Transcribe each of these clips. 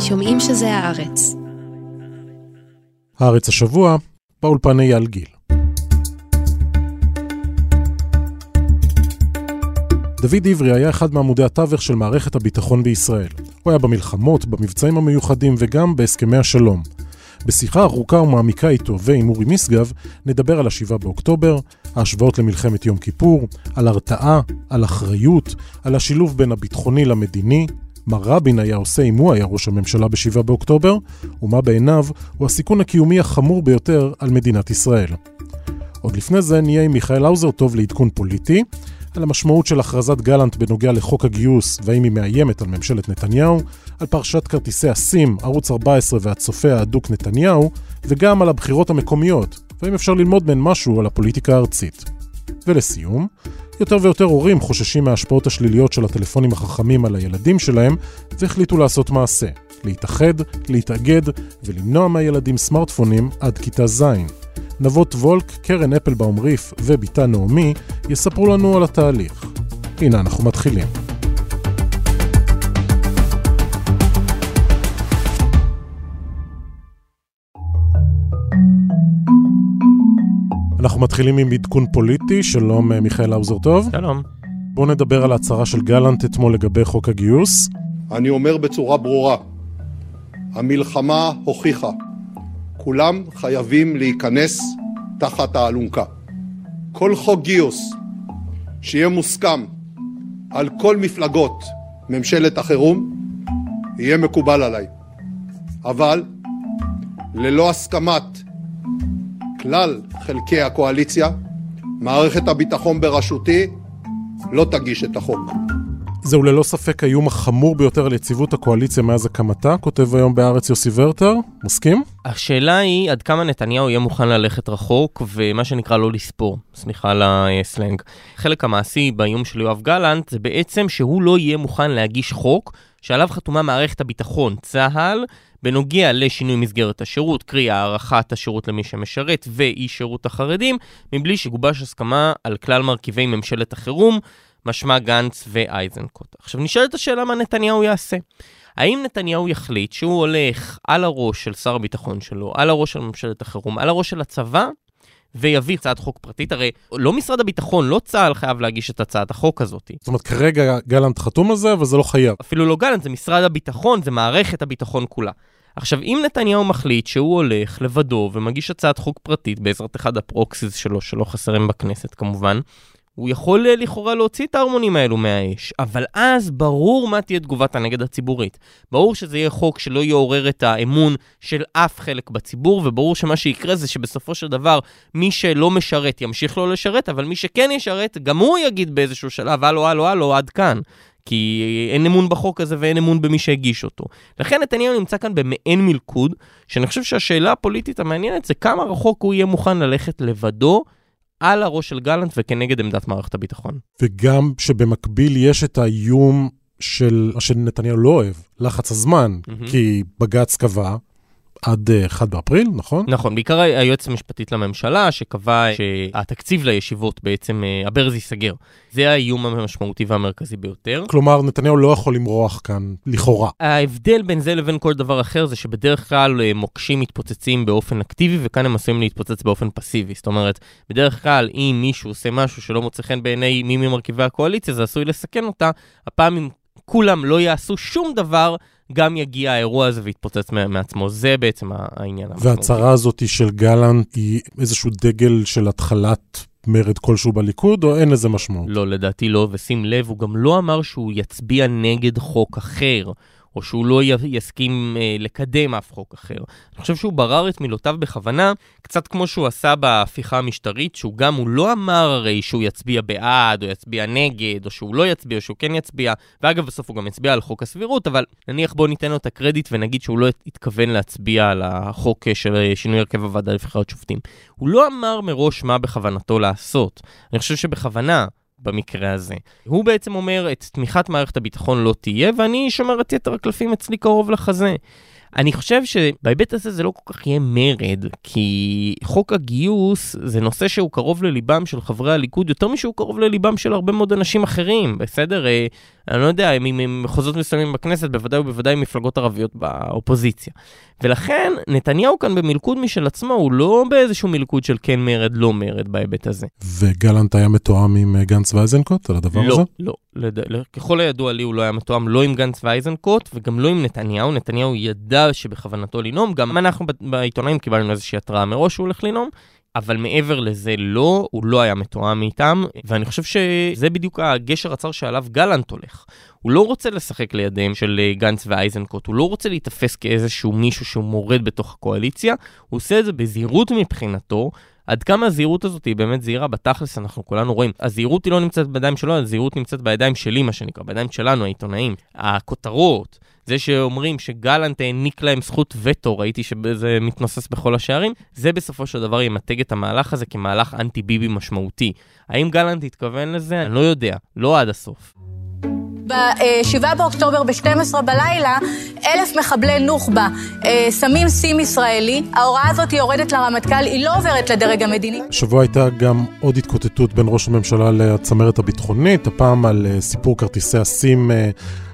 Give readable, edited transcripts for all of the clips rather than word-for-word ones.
שומעים שזה הארץ. הארץ השבוע, באולפן אייל גיל. דוד עברי היה אחד מעמודי התווך של מערכת הביטחון בישראל. הוא היה במלחמות, במבצעים המיוחדים וגם בהסכמי השלום. בשיחה ארוכה ומעמיקה איתו ועם אורי משגב נדבר על ה-7 באוקטובר, ההשוואות למלחמת יום כיפור, על הרתעה, על אחריות, על השילוב בין הביטחוני למדיני, מה רבין היה עושה אם הוא היה ראש הממשלה ב-7 באוקטובר, ומה בעיניו הוא הסיכון הקיומי החמור ביותר על מדינת ישראל. עוד לפני זה נהיה עם מיכאל האוזר טוב לעדכון פוליטי, על המשמעות של הכרזת גלנט בנוגע לחוק הגיוס והאם היא מאיימת על ממשלת נתניהו, על פרשת כרטיסי הסים, ערוץ 14 והצופה העדוק נתניהו, וגם על הבחירות המקומיות, והאם אפשר ללמוד מן משהו על הפוליטיקה הארצית. ולסיום, יותר ויותר הורים חוששים מההשפעות השליליות של הטלפונים החכמים על הילדים שלהם, והחליטו לעשות מעשה, להתאחד, להתאגד ולמנוע מהילדים סמארטפונים עד כיתה זין. נבות וולק, קרן אפלבאום-ריף וביתה נעמי יספרו לנו על התהליך. הנה אנחנו מתחילים. אנחנו מתחילים עם עדכון פוליטי. שלום מיכאל האוזר טוב. שלום. בואו נדבר על ההצהרה של גלנט אתמול לגבי חוק הגיוס. אני אומר בצורה ברורה, המלחמה הוכיחה, כולם חייבים להיכנס תחת האלונקה. כל חוק גיוס שיהיה מוסכם על כל מפלגות ממשלת החירום יהיה מקובל עליי. אבל ללא הסכמת כלל חלקי הקואליציה, מערכת הביטחון בראשותי לא תגיש את החוק. זהו ללא ספק האיום החמור ביותר על יציבות הקואליציה מאז הקמתה, כותב היום בארץ יוסי ורטר. מסכים? השאלה היא עד כמה נתניהו יהיה מוכן ללכת רחוק ומה שנקרא לא לספור, סליחה לסלנג. חלק המעשי באיום של יואב גלנט זה בעצם שהוא לא יהיה מוכן להגיש חוק שעליו חתומה מערכת הביטחון צה"ל בנוגע לשינוי מסגרת השירות, קרי הערכת השירות למי שמשרת ואי שירות החרדים, מבלי שגובש הסכמה על כלל מרכיבי ממשלת החירום, משמע גנץ ואייזנקוט. עכשיו נשאלת השאלה מה נתניהו יעשה. האם נתניהו יחליט שהוא הולך על הראש של שר הביטחון שלו, על הראש של ממשלת החירום, על הראש של הצבא, ויביא הצעת חוק פרטית? הרי לא משרד הביטחון, לא צה"ל חייב להגיש את הצעת החוק הזאת. זאת אומרת, כרגע גלנט חתום על זה, אבל זה לא חייב. אפילו לא גלנט, זה משרד הביטחון, זה מערכת הביטחון כולה. עכשיו, אם נתניהו מחליט שהוא הולך לבדו ומגיש הצעת חוק פרטית בעזרת אחד הפרוקסיז שלו, שלא חסרים בכנסת כמובן, הוא יכול לכאורה להוציא את ההרמונים האלו מהאש, אבל אז ברור מה תהיה תגובת הנגד הציבורית. ברור שזה יהיה חוק שלא יעורר את האמון של אף חלק בציבור, וברור שמה שיקרה זה שבסופו של דבר מי שלא משרת ימשיך לא לשרת, אבל מי שכן ישרת גם הוא יגיד באיזשהו שלב, הלו, הלו, הלו, עד כאן. כי אין אמון בחוק הזה ואין אמון במי שהגיש אותו. לכן נתניהו נמצא כאן במעין מלכוד, שאני חושב שהשאלה הפוליטית המעניינת זה כמה רחוק הוא יהיה מוכן ללכת לבדו, על הראש של גלנט וכנגד עמדת מערכת הביטחון. וגם שבמקביל יש את האיום של נתניהו לא אוהב, לחץ הזמן, כי בג"ץ קבע עד 1 באפריל, נכון? נכון, בעיקר היועץ המשפטית לממשלה שקבע שהתקציב לישיבות בעצם, הברז ייסגר. זה האיום המשמעותי והמרכזי ביותר. כלומר, נתניהו לא יכול למרוח כאן, לכאורה. ההבדל בין זה לבין כל דבר אחר זה שבדרך כלל מוקשים מתפוצצים באופן אקטיבי, וכאן הם עשויים להתפוצץ באופן פסיבי. זאת אומרת, בדרך כלל אם מישהו עושה משהו שלא מוצא חן בעיני מי ממרכיבי הקואליציה, זה עשוי לסכן אותה. הפעם אם כולם לא יעשו שום דבר, גם יגיע האירוע הזה והתפוצץ מעצמו. זה בעצם העניין. והצהרה הזאת של גלנט היא איזשהו דגל של התחלת מרד כלשהו בליכוד, או אין לזה משמעות? לא, לדעתי לא, ושים לב, הוא גם לא אמר שהוא יצביע נגד חוק אחר, או שהוא לא יסכים לקדם אף חוק אחר. אני חושב שהוא ברר את מילותיו בכוונה, קצת כמו שהוא עשה בהפיכה המשטרית, שהוא גם, הוא לא אמר הרי שהוא יצביע בעד, או יצביע נגד, או שהוא לא יצביע, או שהוא כן יצביע, ואגב בסוף הוא גם יצביע על חוק הסבירות, אבל נניח בוא ניתן לו את הקרדיט, ונגיד שהוא לא התכוון להצביע על החוק של שינוי הרכב הוועדה לבחירת שופטים. הוא לא אמר מראש מה בכוונתו לעשות. אני חושב שבכוונה, במקרה הזה. הוא בעצם אומר, את תמיכת מערכת הביטחון לא תהיה, ואני שומר את יתר הקלפים אצלי קרוב לחזה. אני חושב שבהיבט הזה זה לא כל כך יהיה מרד, כי חוק הגיוס זה נושא שהוא קרוב לליבם של חברי הליכוד, יותר משהו קרוב לליבם של הרבה מאוד אנשים אחרים, בסדר? אני לא יודע, עם מחוזות מסוימים בכנסת, בוודאי ובוודאי מפלגות ערביות באופוזיציה. ולכן, נתניהו כאן במלכוד משל עצמו, הוא לא באיזשהו מלכוד של כן מרד, לא מרד בהיבט הזה. וגלנט היה מתואם עם גנץ ואיזנקוט על הדבר הזה? לא, לא. ככל הידוע לי הוא לא היה מתואם לא עם גנץ ואיזנקוט, וגם לא עם נתניהו. נתניהו ידע שבכוונתו לנאום, גם אנחנו בעיתונאים קיבלנו איזושהי התראה מראש שהוא הולך לנאום. אבל מעבר לזה לא, הוא לא היה מתואם איתם, ואני חושב שזה בדיוק הגשר הצר שעליו גלנט הולך. הוא לא רוצה לשחק לידיהם של גנץ ואייזנקוט, הוא לא רוצה להתאפס כאיזשהו מישהו שהוא מורד בתוך הקואליציה, הוא עושה את זה בזהירות מבחינתו, עד כמה הזהירות הזאת היא באמת זהירה, בתכלס אנחנו כולנו רואים. הזהירות היא לא נמצאת בידיים שלו, הזהירות נמצאת בידיים שלי, מה שנקרא, בידיים שלנו, העיתונאים, הכותרות, זה שאומרים שגלנט העניק להם זכות וטו, ראיתי שזה מתנוסס בכל השערים, זה בסופו של דבר ימתג את המהלך הזה כמהלך אנטי-ביבי משמעותי. האם גלנט התכוון לזה? אני לא יודע, לא עד הסוף. ב-7 באוקטובר ב-12 בלילה, 1,000 מחבלי נוח'בה שמים סים ישראלי, ההוראה הזאת יורדת לרמטכ"ל, היא לא עוברת לדרג המדיני. שבוע הייתה גם עוד התקוטטות בין ראש הממשלה לצמרת הביטחונית, הפעם על סיפור כרטיסי הסים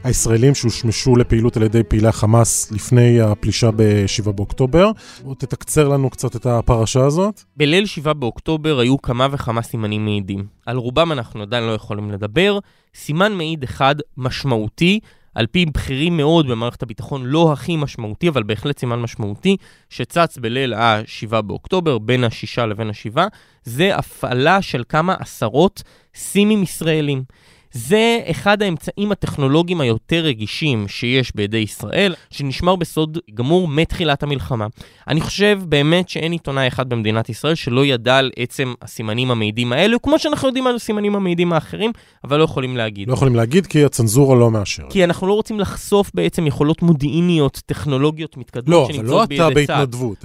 הישראלים שהושמשו לפעילות על ידי פעילי חמאס לפני הפלישה ב-7 באוקטובר. תתקצר לנו קצת את הפרשה הזאת. בליל 7 באוקטובר היו כמה וכמה סימנים מעידים. על רובם אנחנו עדיין לא יכולים לדבר. סימן מעיד אחד משמעותי, על פי בכירים מאוד במערכת הביטחון, לא הכי משמעותי, אבל בהחלט סימן משמעותי, שצץ בליל ה-7 באוקטובר, בין ה-6 לבין ה-7, זה הפעלה של כמה עשרות סימים ישראלים. זה אחד האמצעים הטכנולוגיים היותר רגישים שיש בידי ישראל, שנשמר בסוד גמור מתחילת המלחמה. אני חושב באמת שאין עיתונאי אחד במדינת ישראל שלא ידע על עצם הסימנים המעידים האלו, כמו שאנחנו יודעים על הסימנים המעידים האחרים, אבל לא יכולים להגיד. לא יכולים להגיד כי הצנזורה לא מאשרת. כי אנחנו לא רוצים לחשוף בעצם יכולות מודיעיניות, טכנולוגיות מתקדמות שנמצאות בידי צה"ל. לא, אבל לא אתה בהתנדבות.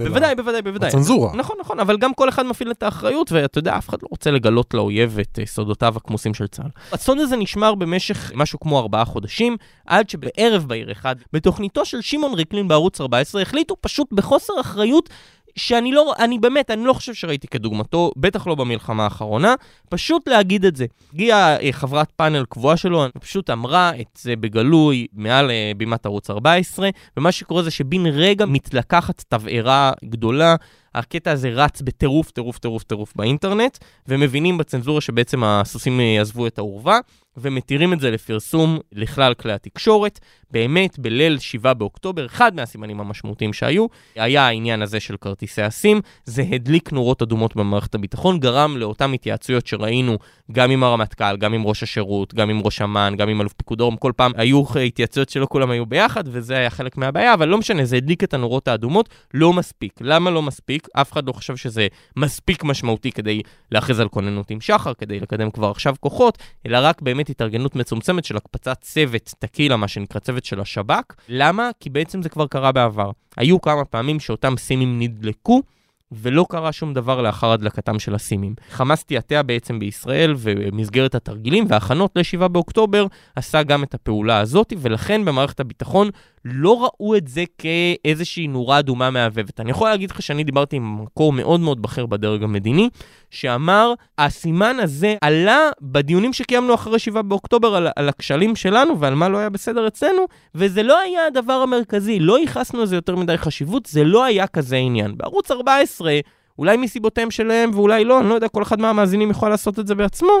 בוודאי. הצנזורה. נכון, אבל גם כל אחד מפעיל את האחריות, ואתה יודע, אף אחד לא רוצה לגלות לאויב את סודותיו הכמוסים של צה"ל. הסוד הזה נשמר במשך משהו כמו 4 חודשים, עד שבערב בעיר אחד, בתוכניתו של שמעון ריקלין בערוץ 14, החליטו פשוט בחוסר אחריות, שאני לא חושב שראיתי כדוגמתו, בטח לא במלחמה האחרונה, פשוט להגיד את זה. הגיעה חברת פאנל קבועה שלו, פשוט אמרה את זה בגלוי מעל בימת ערוץ 14, ומה שקורה זה שבין רגע מתלקחת תבערה גדולה, הקטע הזה רץ בטירוף, טירוף באינטרנט, ומבינים בצנזורה שבעצם הסוסים יעזבו את העורבה, ומתירים את זה לפרסום לכלל כלי התקשורת. באמת, בליל 7 באוקטובר, אחד מהסימנים המשמעותיים שהיו, היה העניין הזה של כרטיסי הסים, זה הדליק נורות אדומות במערכת הביטחון, גרם לאותן התייעצויות שראינו, גם עם הרמטכ"ל, גם עם ראש השירות, גם עם ראש אמ"ן, גם עם אלוף פיקוד דרום, כל פעם היו התייעצויות שלא כולם היו ביחד, וזה היה חלק מהבעיה, אבל לא משנה, זה הדליק את הנורות האדומות, לא מספיק. למה לא מספיק? אף אחד לא חושב שזה מספיק משמעותי כדי להכריז על כוננות עם שחר, כדי לקדם כבר עכשיו כוחות, אלא רק באמת התארגנות מצומצמת של הקפצת צוות תקילה, מה שנקרא צוות של השב"כ. למה? כי בעצם זה כבר קרה בעבר. היו כמה פעמים שאותם סימים נדלקו, ולא קרה שום דבר לאחר הדלקתם של הסימים. חמאס תיאטע בעצם בישראל, ומסגרת התרגילים וההכנות ל-7 באוקטובר, עשה גם את הפעולה הזאת, ולכן במערכת הביטחון לא ראו את זה כאיזושהי נורה אדומה מהבהבת. אני יכול להגיד לך שאני דיברתי עם מקור מאוד מאוד בכיר בדרג המדיני, שאמר, הסימן הזה עלה בדיונים שקיימנו אחרי 7 באוקטובר, על הכשלים שלנו ועל מה לא היה בסדר אצלנו, וזה לא היה הדבר המרכזי, לא ייחסנו לזה יותר מדי חשיבות, זה לא היה כזה עניין. בערוץ 14, אולי מסיבותיהם שלהם ואולי לא, אני לא יודע, כל אחד מהמאזינים יכול לעשות את זה בעצמו,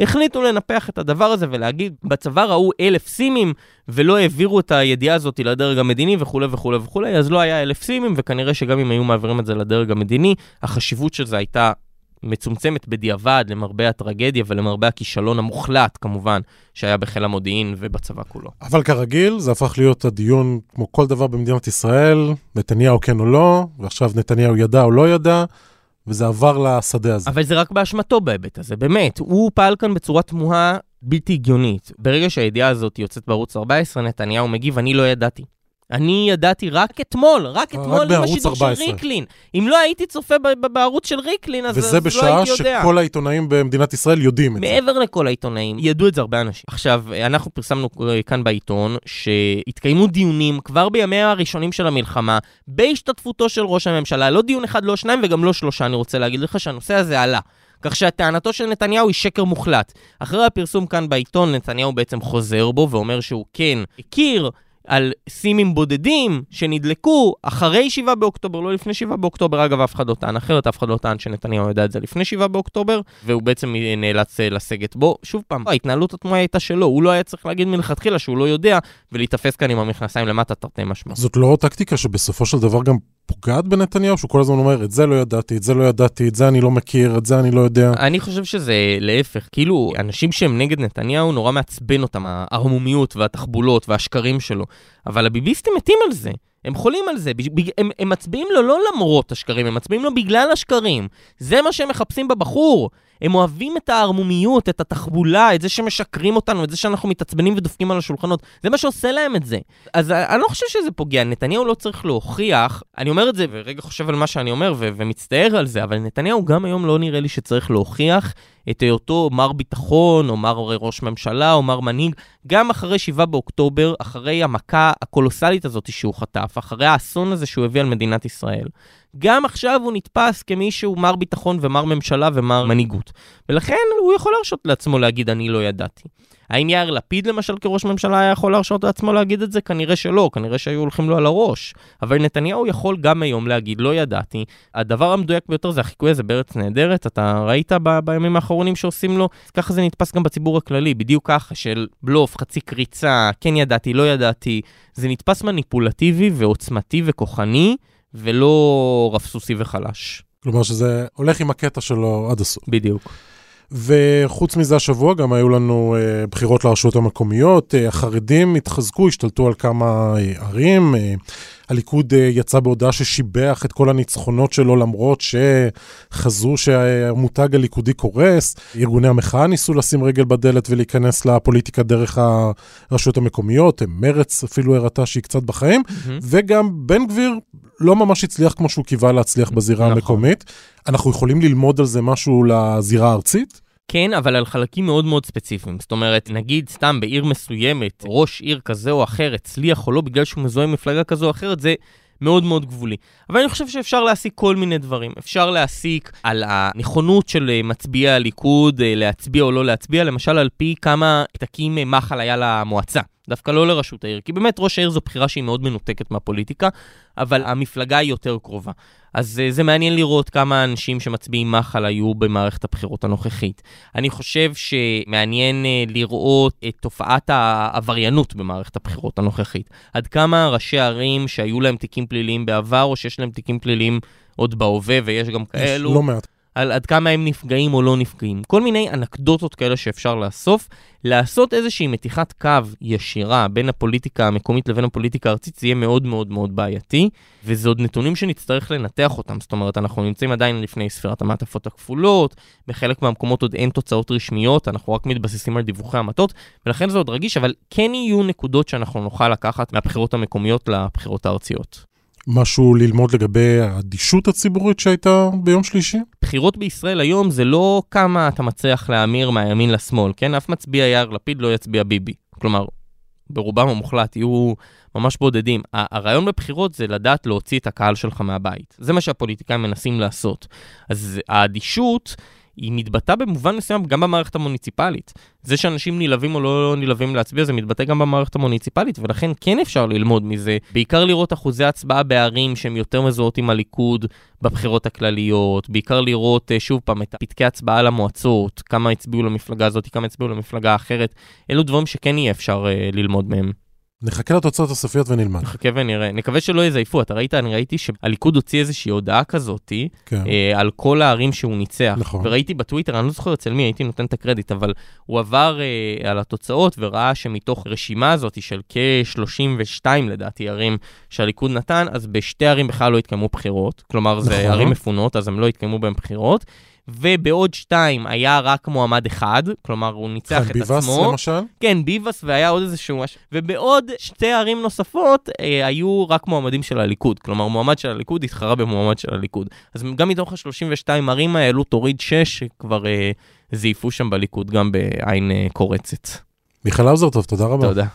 החליטו לנפח את הדבר הזה ולהגיד, בצבא ראו 1,000 סימים ולא העבירו את הידיעה הזאת לדרג המדיני וכו', אז לא היה 1,000 סימים, וכנראה שגם אם היו מעבירים את זה לדרג המדיני, החשיבות של זה הייתה מצומצמת בדיעבד למרבה הטרגדיה ולמרבה הכישלון המוחלט כמובן שהיה בחיל המודיעין ובצבא כולו. אבל כרגיל זה הפך להיות הדיון כמו כל דבר במדינת ישראל, נתניהו כן או לא, ועכשיו נתניהו ידע או לא ידע, וזה עבר לשדה הזה. אבל זה רק באשמתו בהיבט הזה, באמת. הוא פעל כאן בצורה תמוהה בלתי הגיונית. ברגע שהידיעה הזאת יוצאת בערוץ 14, נתניהו מגיב, אני לא ידעתי. אני ידעתי רק אתמול בשידור של ריקלין. אם לא הייתי צופה בערוץ של ריקלין, אז לא הייתי יודע. וזה בשעה שכל העיתונאים במדינת ישראל יודעים את זה. מעבר לכל העיתונאים, ידעו את זה הרבה אנשים. עכשיו, אנחנו פרסמנו כאן בעיתון, שהתקיימו דיונים כבר בימיה הראשונים של המלחמה, בהשתתפותו של ראש הממשלה, לא דיון אחד, לא שניים וגם לא שלושה, אני רוצה להגיד לך שהנושא הזה עלה. כך שהטענתו של נתניהו היא שקר מוחלט. אחרי הפרסום כאן בעיתון, נתניהו בעצם חוזר בו ואומר שהוא כן הכיר על סימים בודדים שנדלקו אחרי 7 באוקטובר, לא לפני 7 באוקטובר, אגב, אף אחד לא טען אחרת, אף אחד לא טען שנתניהו יודע את זה לפני 7 באוקטובר, והוא בעצם נאלץ לסגת בו. שוב פעם, ההתנהלות התמוהה הייתה שלו, הוא לא היה צריך להגיד מלכתחילה שהוא לא יודע, ולהתאפס כאן עם המכנסיים למטה תרתי משמע. זאת לא טקטיקה שבסופו של דבר גם פוגעת בנתניהו, שהוא כל הזמן אומר, את זה לא ידעתי, את זה לא ידעתי, את זה אני לא מכיר, את זה אני לא יודע. אני חושב שזה להפך, כאילו, אנשים שהם נגד נתניהו נורא מעצבן אותם, ההרמומיות והתחבולות והשקרים שלו, אבל הביביסטים מתים על זה, הם חולים על זה, הם מצביעים לו לא למרות השקרים, הם מצביעים לו בגלל השקרים, זה מה שהם מחפשים בבחור, הם אוהבים את ההרמומיות, את התחבולה, את זה שמשקרים אותנו, את זה שאנחנו מתעצבנים ודופקים על השולחנות, זה מה שעושה להם את זה. אז אני לא חושב שזה פוגע, נתניהו לא צריך להוכיח, אני אומר את זה ורגע חושב על מה שאני אומר ומצטער על זה, אבל נתניהו גם היום לא נראה לי שצריך להוכיח את היותו מר ביטחון, או מר ראש ממשלה, או מר מנהיג, גם אחרי 7 באוקטובר, אחרי המכה הקולוסלית הזאת שהוא חטף, אחרי האסון הזה שהוא הביא על מדינת ישראל. גם עכשיו הוא נתפס כמישהו מר ביטחון ומר ממשלה ומר מנהיגות. ולכן הוא יכול להרשות לעצמו להגיד אני לא ידעתי. האם יאיר לפיד למשל כראש ממשלה היה יכול להרשות לעצמו להגיד את זה? כנראה שלא, כנראה שהיו הולכים לו על הראש. אבל נתניהו יכול גם היום להגיד לא ידעתי. הדבר המדויק ביותר זה החיקוי הזה בארץ נהדרת, אתה ראית בימים האחרונים שעושים לו, ככה זה נתפס גם בציבור הכללי, בדיוק ככה של בלוף, חצי קריצה, כן ידעתי, לא ידעתי. זה נתפס מניפולטיבי ועוצמתי וכוחני. ולא רפסוסי וחלש. כלומר שזה הולך עם הקטע שלו עד הסוף. בדיוק. וחוץ מזה השבוע גם היו לנו בחירות לרשויות המקומיות, החרדים התחזקו, השתלטו על כמה ערים, הליכוד יצא בהודעה ששיבח את כל הניצחונות שלו למרות שחזו שהמותג הליכודי קורס, ארגוני המחאה ניסו לשים רגל בדלת ולהיכנס לפוליטיקה דרך הרשויות המקומיות, מרץ אפילו הראתה שהיא קצת בחיים, וגם בן גביר לא ממש הצליח כמו שהוא קיווה להצליח בזירה המקומית. אנחנו יכולים ללמוד על זה משהו לזירה הארצית? כן, אבל על חלקים מאוד מאוד ספציפיים. זאת אומרת, נגיד סתם בעיר מסוימת, ראש עיר כזה או אחר, הצליח או לא, בגלל שהוא מזוהה מפלגה כזו או אחרת, זה מאוד מאוד גבולי. אבל אני חושב שאפשר להסיק כל מיני דברים. אפשר להסיק על הנכונות של מצביעי הליכוד, להצביע או לא להצביע, למשל על פי כמה פתקים מחל היה למועצה. דווקא לא לרשות העיר, כי באמת ראש העיר זו בחירה שהיא מאוד מנותקת מהפוליטיקה, אבל המפלגה היא יותר קרובה. אז זה מעניין לראות כמה אנשים שמצביעים מחל היו במערכת הבחירות הנוכחית. אני חושב שמעניין לראות את תופעת העבריינות במערכת הבחירות הנוכחית. עד כמה ראשי הערים שהיו להם תיקים פליליים בעבר, או שיש להם תיקים פליליים עוד בהווה, ויש גם כאלו. לא מעט. על עד כמה הם נפגעים או לא נפגעים. כל מיני אנקדוטות כאלה שאפשר לאסוף, לעשות איזושהי מתיחת קו ישירה בין הפוליטיקה המקומית לבין הפוליטיקה הארצית, זה יהיה מאוד מאוד מאוד בעייתי, וזה עוד נתונים שנצטרך לנתח אותם, זאת אומרת, אנחנו נמצאים עדיין לפני ספירת המעטפות הכפולות, בחלק מהמקומות עוד אין תוצאות רשמיות, אנחנו רק מתבססים על דיווחי המטות, ולכן זה עוד רגיש, אבל כן יהיו נקודות שאנחנו נוכל לקחת מהבחירות המקומיות לבחירות הארציות. משהו ללמוד לגבי האדישות הציבורית שהייתה ביום שלישי? בחירות בישראל היום זה לא כמה אתה מצליח להמיר מהימין לשמאל, כן? אף מצביע יאיר לפיד לא יצביע ביבי. כלומר, ברובם המוחלט יהיו ממש בודדים. הרעיון בבחירות זה לדעת להוציא את הקהל שלך מהבית. זה מה שהפוליטיקאים מנסים לעשות. אז האדישות היא מתבטא במובן מסוים גם במערכת המוניציפלית. זה שאנשים נלווים או לא נלווים להצביע, זה מתבטא גם במערכת המוניציפלית, ולכן כן אפשר ללמוד מזה. בעיקר לראות אחוזי הצבעה בערים שהם יותר מזוהות עם הליכוד בבחירות הכלליות, בעיקר לראות שוב פעם את פתקי הצבעה למועצות, כמה הצביעו למפלגה הזאת, כמה הצביעו למפלגה אחרת. אלו דברים שכן יהיה אפשר ללמוד מהם. נחכה לתוצאות הסופיות ונלמד. נחכה ונראה. נקווה שלא יזייפו. אתה ראית, אני ראיתי שהליכוד הוציא איזושהי הודעה כזאת, כן. על כל הערים שהוא ניצח. נכון. וראיתי בטוויטר, אני לא זוכר אצל מי, הייתי נותן את הקרדיט, אבל הוא עבר על התוצאות וראה שמתוך רשימה הזאת של כ-32 לדעתי ערים שהליכוד נתן, אז בשתי ערים בכלל לא התקיימו בחירות. כלומר, נכון. זה ערים מפונות, אז הם לא התקיימו בהם בחירות. ובעוד 2 היה רק מועמד אחד, כלומר הוא ניצח את ביבס עצמו. למשל? כן, ביבס והיה עוד איזשהו משהו. ובעוד 2 ערים נוספות היו רק מועמדים של הליכוד, כלומר מועמד של הליכוד התחרה במועמד של הליכוד. אז גם מתוך ה-32 ערים האלו תוריד 6 שכבר זעיפו שם בליכוד גם בעין קורצת. מיכאל האוזר טוב, תודה רבה. תודה.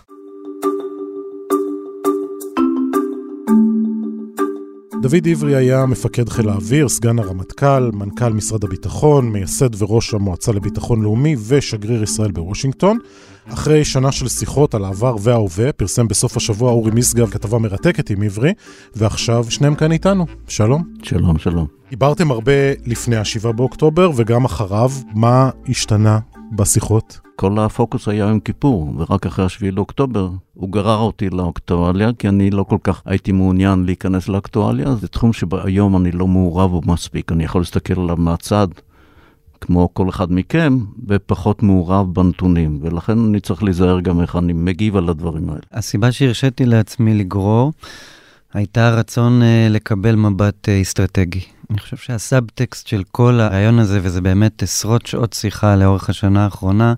דוד עברי היה מפקד חיל האוויר, סגן הרמטכ"ל, מנכ"ל משרד הביטחון, מייסד וראש המועצה לביטחון לאומי ושגריר ישראל בוושינגטון. אחרי שנה של שיחות על העבר וההווה, פרסם בסוף השבוע אורי משגב כתבה מרתקת עם עברי, ועכשיו שניהם כאן איתנו. שלום. שלום, שלום. דיברתם הרבה לפני ה-7 באוקטובר וגם אחריו. מה השתנה בשיחות? כל הפוקוס היה עם כיפור, ורק אחרי ה-7 באוקטובר הוא גרר אותי לאקטואליה, כי אני לא כל כך הייתי מעוניין להיכנס לאקטואליה. זה תחום שהיום אני לא מעורב או מספיק, אני יכול להסתכל עליו מהצד, כמו כל אחד מכם, ופחות מעורב בנתונים, ולכן אני צריך להיזהר גם איך אני מגיב על הדברים האלה. הסיבה שהרשיתי לעצמי לגרור, הייתה הרצון לקבל מבט אסטרטגי. אני חושב שהסאבטקסט של כל הרעיון הזה, וזה באמת עשרות שעות שיחה לאורך השנה האחרונה,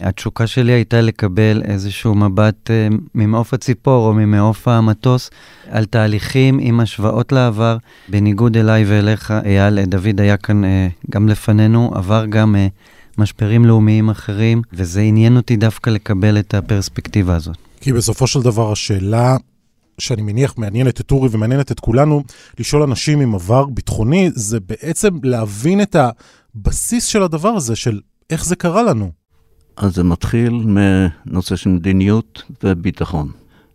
התשוקה שלי הייתה לקבל איזשהו מבט ממעוף הציפור או ממעוף המטוס, על תהליכים עם השוואות לעבר, בניגוד אליי ואליך, אייל, דוד היה כאן גם לפנינו, עבר גם משברים לאומיים אחרים, וזה עניין אותי דווקא לקבל את הפרספקטיבה הזאת. כי בסופו של דבר השאלה שאני מניח מעניינת את אורי ומעניינת את כולנו, לשאול אנשים עם עבר ביטחוני, זה בעצם להבין את הבסיס של הדבר הזה, של איך זה קרה לנו. אז זה מתחיל מנושא של מדיניות וביטחון.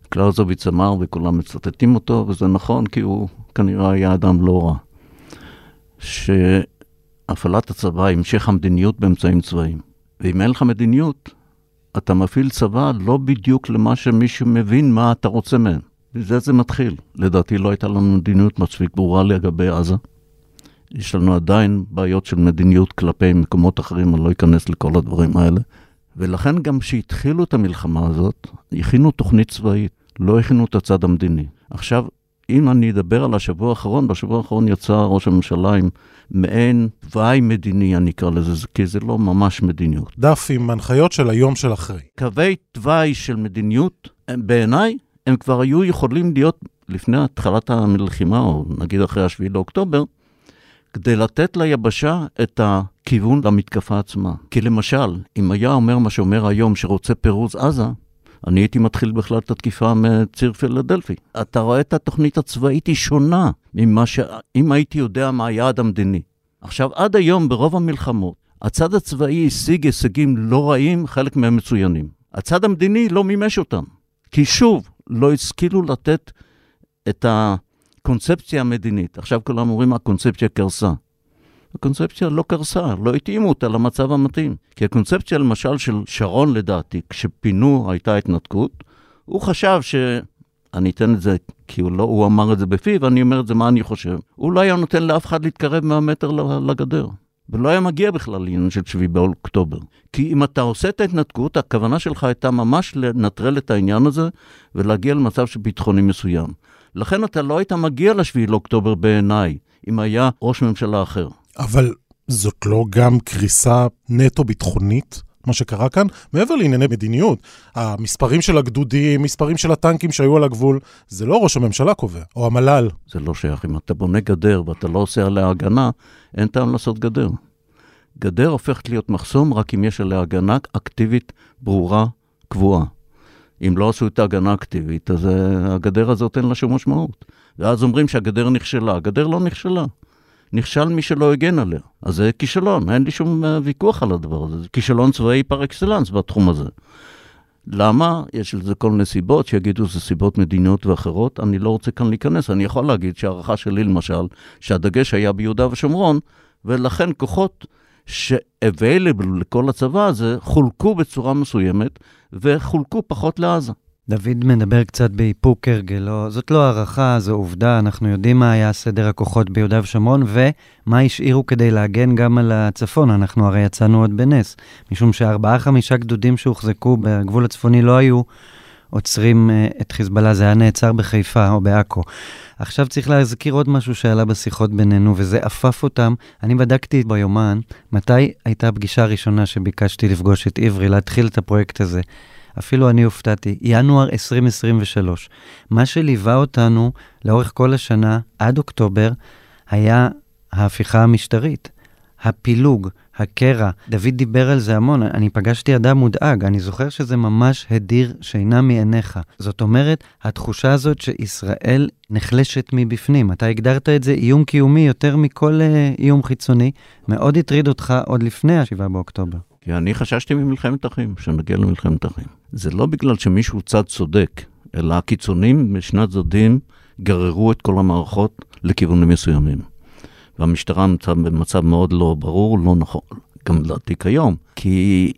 קלאוזביץ אמר וכולם מצטטים אותו, וזה נכון, כי הוא כנראה היה אדם לא רע. שהפעלת הצבא המשך המדיניות באמצעים צבאיים. ואם אין לך מדיניות, אתה מפעיל צבא לא בדיוק למה שמישהו מבין מה אתה רוצה מהם. וזה מתחיל. לדעתי לא הייתה לנו מדיניות מספיק ברורה לגבי עזה. יש לנו עדיין בעיות של מדיניות כלפי מקומות אחרים, אני לא אכנס לכל הדברים האלה. ולכן גם שהתחילו את המלחמה הזאת, הכינו תוכנית צבאית, לא הכינו את הצד המדיני. עכשיו, אם אני אדבר על השבוע האחרון, בשבוע האחרון יצא ראש הממשלה עם מעין תוואי מדיני, אני אקרא לזה, כי זה לא ממש מדיניות. דף עם הנחיות של היום של אחרי. קווי תוואי של מדיניות, בעיניי, הם כבר היו יכולים להיות לפני התחלת המלחימה, או נגיד אחרי השביעי לאוקטובר, כדי לתת ליבשה את הכיוון למתקפה עצמה. כי למשל, אם היה אומר מה שאומר היום שרוצה פירוז עזה, אני הייתי מתחיל בכלל את התקיפה מציר פילדלפי. אתה רואה את התוכנית הצבאית היא שונה, אם הייתי יודע מה היעד המדיני. עכשיו, עד היום ברוב המלחמות, הצד הצבאי השיג הישגים לא רעים, חלק מהם מצוינים. הצד המדיני לא מימש אותם. כי שוב, לא השכילו לתת את הקונספציה המדינית. עכשיו כולם אומרים, הקונספציה קרסה. הקונספציה לא קרסה, לא התאימו אותה למצב המתאים. כי הקונספציה למשל של שרון לדעתי, כשפינו הייתה התנתקות, הוא חשב אני אתן את זה, כי הוא אמר את זה בפיו, ואני אומר את זה מה אני חושב. הוא לא היה נותן לאף אחד להתקרב 100 מטר לגדר. ולא היה מגיע בכלל לעניין של 7 באוקטובר. כי אם אתה עושה את ההתנתקות, הכוונה שלך הייתה ממש לנטרל את העניין הזה, ולהגיע למצב שביטחוני מסוים. לכן אתה לא היית מגיע ל7 באוקטובר בעיניי, אם היה ראש ממשלה אחר. אבל זאת לא גם קריסה נטו ביטחונית? מה שקרה כאן, מעבר לענייני מדיניות, המספרים של הגדודים, מספרים של הטנקים שהיו על הגבול, זה לא ראש הממשלה קובע, או המל"ל. זה לא שייך, אם אתה בונה גדר ואתה לא עושה עליה הגנה, אין טעם לעשות גדר. גדר הופכת להיות מחסום רק אם יש עליה הגנה אקטיבית, ברורה, קבועה. אם לא עשו את ההגנה אקטיבית, אז הגדר הזאת אין לה שום משמעות. ואז אומרים שהגדר נכשלה, הגדר לא נכשלה. נכשל מי שלא הגן עליה. אז זה כישלון, אין לי שום ויכוח על הדבר הזה. זה כישלון צבאי פר אקסלנס בתחום הזה. למה? יש לזה כל נסיבות שיגידו זה סיבות מדיניות ואחרות, אני לא רוצה כאן להיכנס. אני יכול להגיד שהערכה שלי למשל, שהדגש היה ביהודה ושומרון, ולכן כוחות ש-available לכל הצבא הזה, חולקו בצורה מסוימת, וחולקו פחות לעזה. דוד מדבר קצת באיפוק הרגלו, זאת לא הערכה, זו עובדה, אנחנו יודעים מה היה סדר הכוחות ביהודה ושומרון, ומה השאירו כדי להגן גם על הצפון, אנחנו הרי יצאנו עוד בנס, משום ש4-5 גדודים שהוחזקו בגבול הצפוני לא היו עוצרים את חיזבאללה, זה היה נעצר בחיפה או בעכו. עכשיו צריך להזכיר עוד משהו שעלה בשיחות בינינו, וזה אפף אותם. אני בדקתי ביומן, מתי הייתה הפגישה הראשונה שביקשתי לפגוש את עברי, להתחיל את הפרויקט הזה. אפילו אני הופתעתי, ינואר 2023. מה שליווה אותנו לאורך כל השנה, עד אוקטובר, היה ההפיכה המשטרית, הפילוג, הקרע. דוד דיבר על זה המון, אני פגשתי אדם מודאג, אני זוכר שזה ממש הדיר שינה מעיניך. זאת אומרת, התחושה הזאת שישראל נחלשת מבפנים. אתה הגדרת את זה איום קיומי יותר מכל איום חיצוני. מאוד הטריד אותך עוד לפני ה-7 באוקטובר. כי אני חששתי ממלחמת אחים, שנגיע למלחמת אחים. זה לא בגלל שמישהו צד צודק, אלא הקיצונים משני הצדדים גררו את כל המערכות לכיוונים מסוימים. והמשטרה במצב מאוד לא ברור, לא נכון, גם לדעתי כיום, כי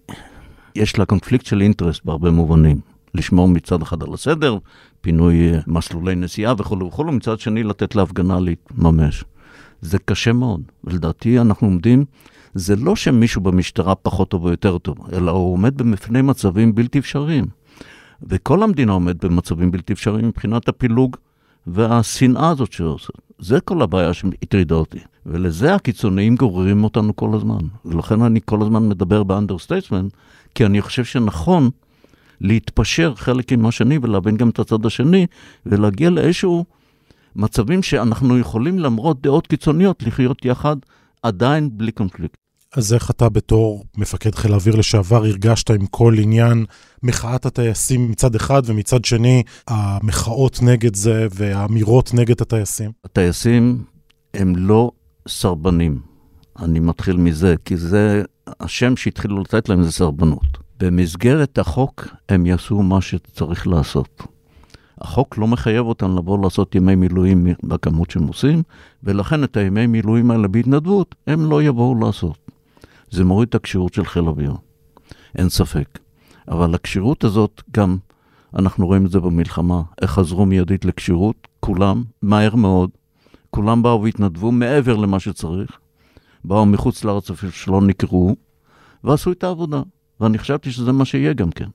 יש לה קונפליקט של אינטרס בהרבה מובנים. לשמור מצד אחד על הסדר, פינוי מסלולי נסיעה וכו' וכו', ומצד שני לתת להפגנה להתממש. זה קשה מאוד, ולדעתי אנחנו עומדים, זה לא שמישהו במשטרה פחות טוב או יותר טוב, אלא הוא עומד במפני מצבים בלתי אפשריים. וכל המדינה עומד במצבים בלתי אפשריים מבחינת הפילוג והשנאה הזאת שעושה. זה כל הבעיה שהטרידה אותי. ולזה הקיצוניים גוררים אותנו כל הזמן. ולכן אני כל הזמן מדבר באנדרסטייטמנט, כי אני חושב שנכון להתפשר חלק עם השני ולהבין גם את הצד השני, ולהגיע לאיזשהו מצבים שאנחנו יכולים למרות דעות קיצוניות לחיות יחד עדיין בלי קונפליקט. אז איך אתה בתור מפקד חיל האוויר לשעבר הרגשת עם כל עניין מחאת הטייסים מצד אחד ומצד שני המחאות נגד זה והאמירות נגד הטייסים? הטייסים הם לא סרבנים. אני מתחיל מזה, כי זה השם שהתחילו לתת להם זה סרבנות. במסגרת החוק הם יעשו מה שצריך לעשות. החוק לא מחייב אותם לבוא לעשות ימי מילואים בכמות שהם עושים, ולכן את הימי מילואים האלה בהתנדבות הם לא יבואו לעשות. זה מוריד את הקשירות של חיל האוויר, אין ספק. אבל הקשירות הזאת גם, אנחנו רואים את זה במלחמה, חזרו מיידית לקשירות, כולם, מהר מאוד, כולם באו והתנדבו מעבר למה שצריך, באו מחוץ לארץ אפילו שלא נקראו, ועשו את העבודה, ואני חשבתי שזה מה שיהיה גם כן.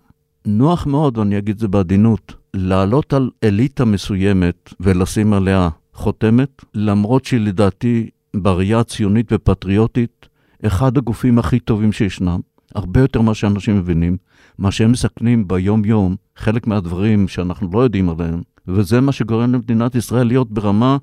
נוח מאוד, ואני אגיד זה בעדינות, לעלות על אליטה מסוימת ולשים עליה חותמת, למרות שלדעתי בריאה ציונית ופטריוטית, אחד הגופים הכי טובים שישנם, הרבה יותר מה שאנשים מבינים, מה שהם מסכנים ביום יום, חלק מהדברים שאנחנו לא יודעים עליהם, וזה מה שגורם למדינת ישראל להיות ברמה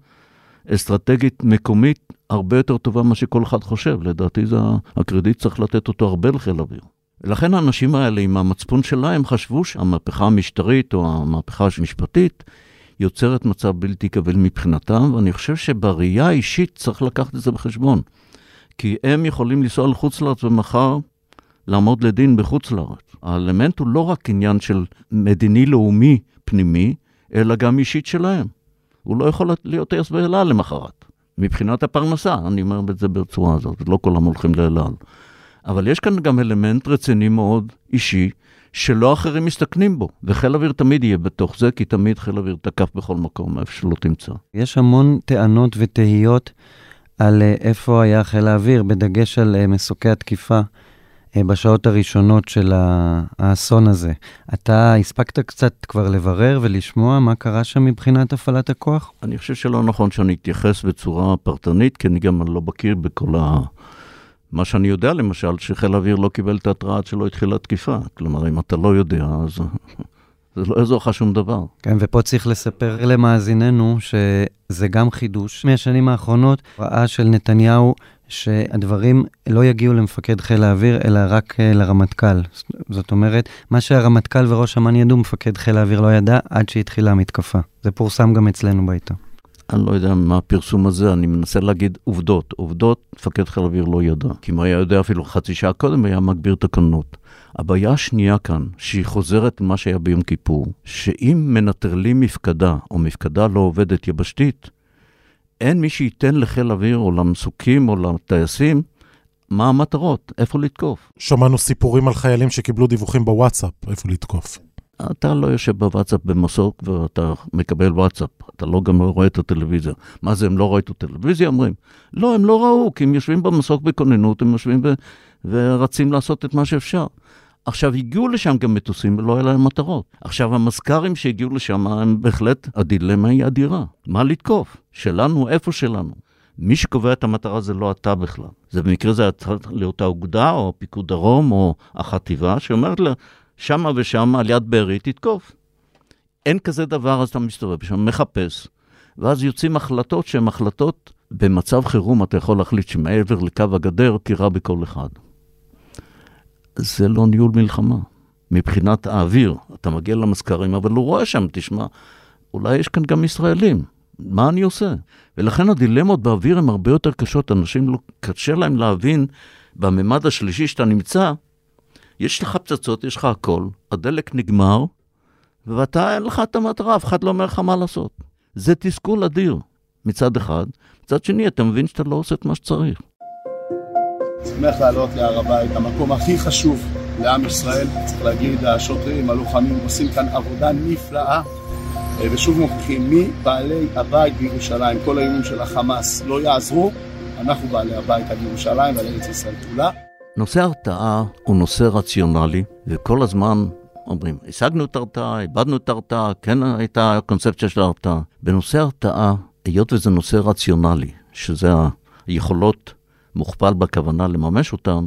אסטרטגית מקומית, הרבה יותר טובה מה שכל אחד חושב, לדעתי זה הקרדיט צריך לתת אותו הרבה לחיל האוויר. לכן האנשים האלה עם המצפון שלהם חשבו שהמהפכה המשטרית או המהפכה המשפטית יוצרת מצב בלתי קבל מבחינתם, ואני חושב שבראייה האישית צריך לקחת את זה בחשבון. כי הם יכולים לנסוע לחוץ לארץ ומחר לעמוד לדין בחוץ לארץ. האלמנט הוא לא רק עניין של מדיני לאומי פנימי, אלא גם אישית שלהם. הוא לא יכול להיות טייס באלעל למחרת. מבחינת הפרנסה, אני אומר את זה בצורה הזאת, לא כולם הולכים לאלעל. אבל יש כאן גם אלמנט רציני מאוד אישי, שלא אחרים מסתכנים בו. וחיל אוויר תמיד יהיה בתוך זה, כי תמיד חיל אוויר תקף בכל מקום, איפה שלא תמצא. יש המון טענות ותהיות על איפה היה חיל האוויר, בדגש על מסוקי התקיפה בשעות הראשונות של האסון הזה. אתה הספקת קצת כבר לברר ולשמוע מה קרה שם מבחינת הפעלת הכוח? אני חושב שלא נכון שאני אתייחס בצורה פרטנית, כי אני גם לא בקיר בכל מה שאני יודע, למשל, שחיל האוויר לא קיבל את ההתראה שלא התחילה תקיפה. כלומר, אם אתה לא יודע, אז זה לא יעזור לך שום דבר. כן, ופה צריך לספר למאזיננו שזה גם חידוש. מהשנים האחרונות, ראה של נתניהו שהדברים לא יגיעו למפקד חיל האוויר, אלא רק לרמטכ"ל. זאת אומרת, מה שהרמטכ"ל וראש אמ"ן ידעו, מפקד חיל האוויר לא ידע עד שהתחילה המתקפה. זה פורסם גם אצלנו בעיתון. אני לא יודע מה הפרסום הזה, אני מנסה להגיד עובדות. עובדות, מפקד חיל האוויר לא ידע. כי אם היה יודע אפילו חצי שעה קודם, היה מגביר תקנות. הבעיה השנייה כאן, שהיא חוזרת מה שהיה ביום כיפור, שאם מנטרלים מפקדה, או מפקדה לא עובדת יבשתית, אין מי שייתן לחיל האוויר, או למסוקים, או לטייסים, מה המטרות, איפה לתקוף. שמענו סיפורים על חיילים שקיבלו דיווחים בוואטסאפ, איפה לתקוף. אתה לא יושב בוואטסאפ במסוק ואתה מקבל וואטסאפ, אתה לא גם רואה את הטלוויזיה. מה זה, הם לא רואים את הטלוויזיה? אומרים, לא, הם לא ראו, כי הם יושבים במסוק בקוננות, הם יושבים ורצים לעשות את מה שאפשר. עכשיו הגיעו לשם גם מטוסים ולא היה להם מטרות. עכשיו המזכרים שהגיעו לשם הם בהחלט, הדילמה היא אדירה. מה לתקוף? שלנו, איפה שלנו? מי שקובע את המטרה זה לא אתה בכלל. זה במקרה זה לאותה אוגדה או פיקוד דרום או החטיבה שאומרת לה, שמה ושמה, על יד בארי, תתקוף. אין כזה דבר, אז אתה מסתובב שם, מחפש. ואז יוצאים החלטות שהן החלטות, במצב חירום אתה יכול להחליט שמעבר לקו הגדר קירה בכל אחד. זה לא ניהול מלחמה. מבחינת האוויר, אתה מגיע למזכרים, אבל הוא רואה שם, תשמע, אולי יש כאן גם ישראלים. מה אני עושה? ולכן הדילמות באוויר הן הרבה יותר קשות. אנשים לא קשה להם להבין, בממד השלישי שאתה נמצא, יש לך פצצות, יש לך הכל, הדלק נגמר, ואתה אין לך את המטרה, אף אחד לא אומר לך מה לעשות. זה תסכול אדיר, מצד אחד. מצד שני, אתה מבין שאתה לא עושה את מה שצריך. שמח לעלות להר הבית, המקום הכי חשוב לעם ישראל. צריך להגיד, השוטרים, הלוחמים, עושים כאן עבודה נפלאה, ושוב מוכיחים, מי בעלי הבית בירושלים, כל האיומים של החמאס לא יעזרו, אנחנו בעלי הבית על ירושלים ועל ארץ ישראל כולה. נושא הרתעה הוא נושא רציונלי, וכל הזמן אומרים, השגנו את הרתעה, איבדנו את הרתעה, כן הייתה הקונספציה של הרתעה. בנושא הרתעה, היות וזה נושא רציונלי, שזה היכולות מוכפל בכוונה לממש אותן,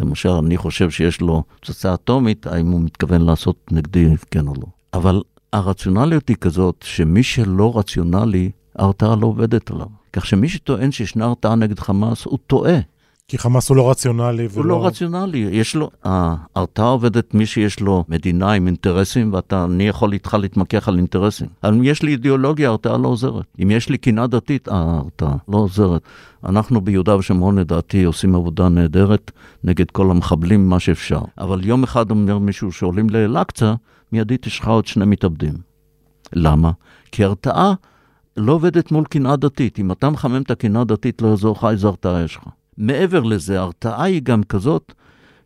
למשל אני חושב שיש לו פצצה אטומית, האם הוא מתכוון לעשות נגדי, כן או לא. אבל הרציונליות היא כזאת, שמי שלא רציונלי, ההרתעה לא עובדת עליו. כך שמי שטוען שישנה הרתעה נגד חמאס, הוא טועה. כי חמאס הוא לא רציונלי. הוא לא רציונלי, יש לו, ההרתעה עובדת מי שיש לו מדינה עם אינטרסים, ואתה, אני יכול איתך להתמקח על אינטרסים. אם יש לי אידיאולוגיה, ההרתעה לא עוזרת. אם יש לי קנאה דתית, ההרתעה לא עוזרת. אנחנו ביהודה ושומרון, לדעתי, עושים עבודה נהדרת נגד כל המחבלים, מה שאפשר. אבל יום אחד אומר מישהו שעולים לאל-אקצא, מיידית יש לך עוד שני מתאבדים. למה? כי הרתעה לא עובדת מול קנאה דתית. אם אתה מחמם את הקנאה דתית, לא יעזור לך, איזו הרתעה יש לך. מעבר לזה, הרתעה היא גם כזאת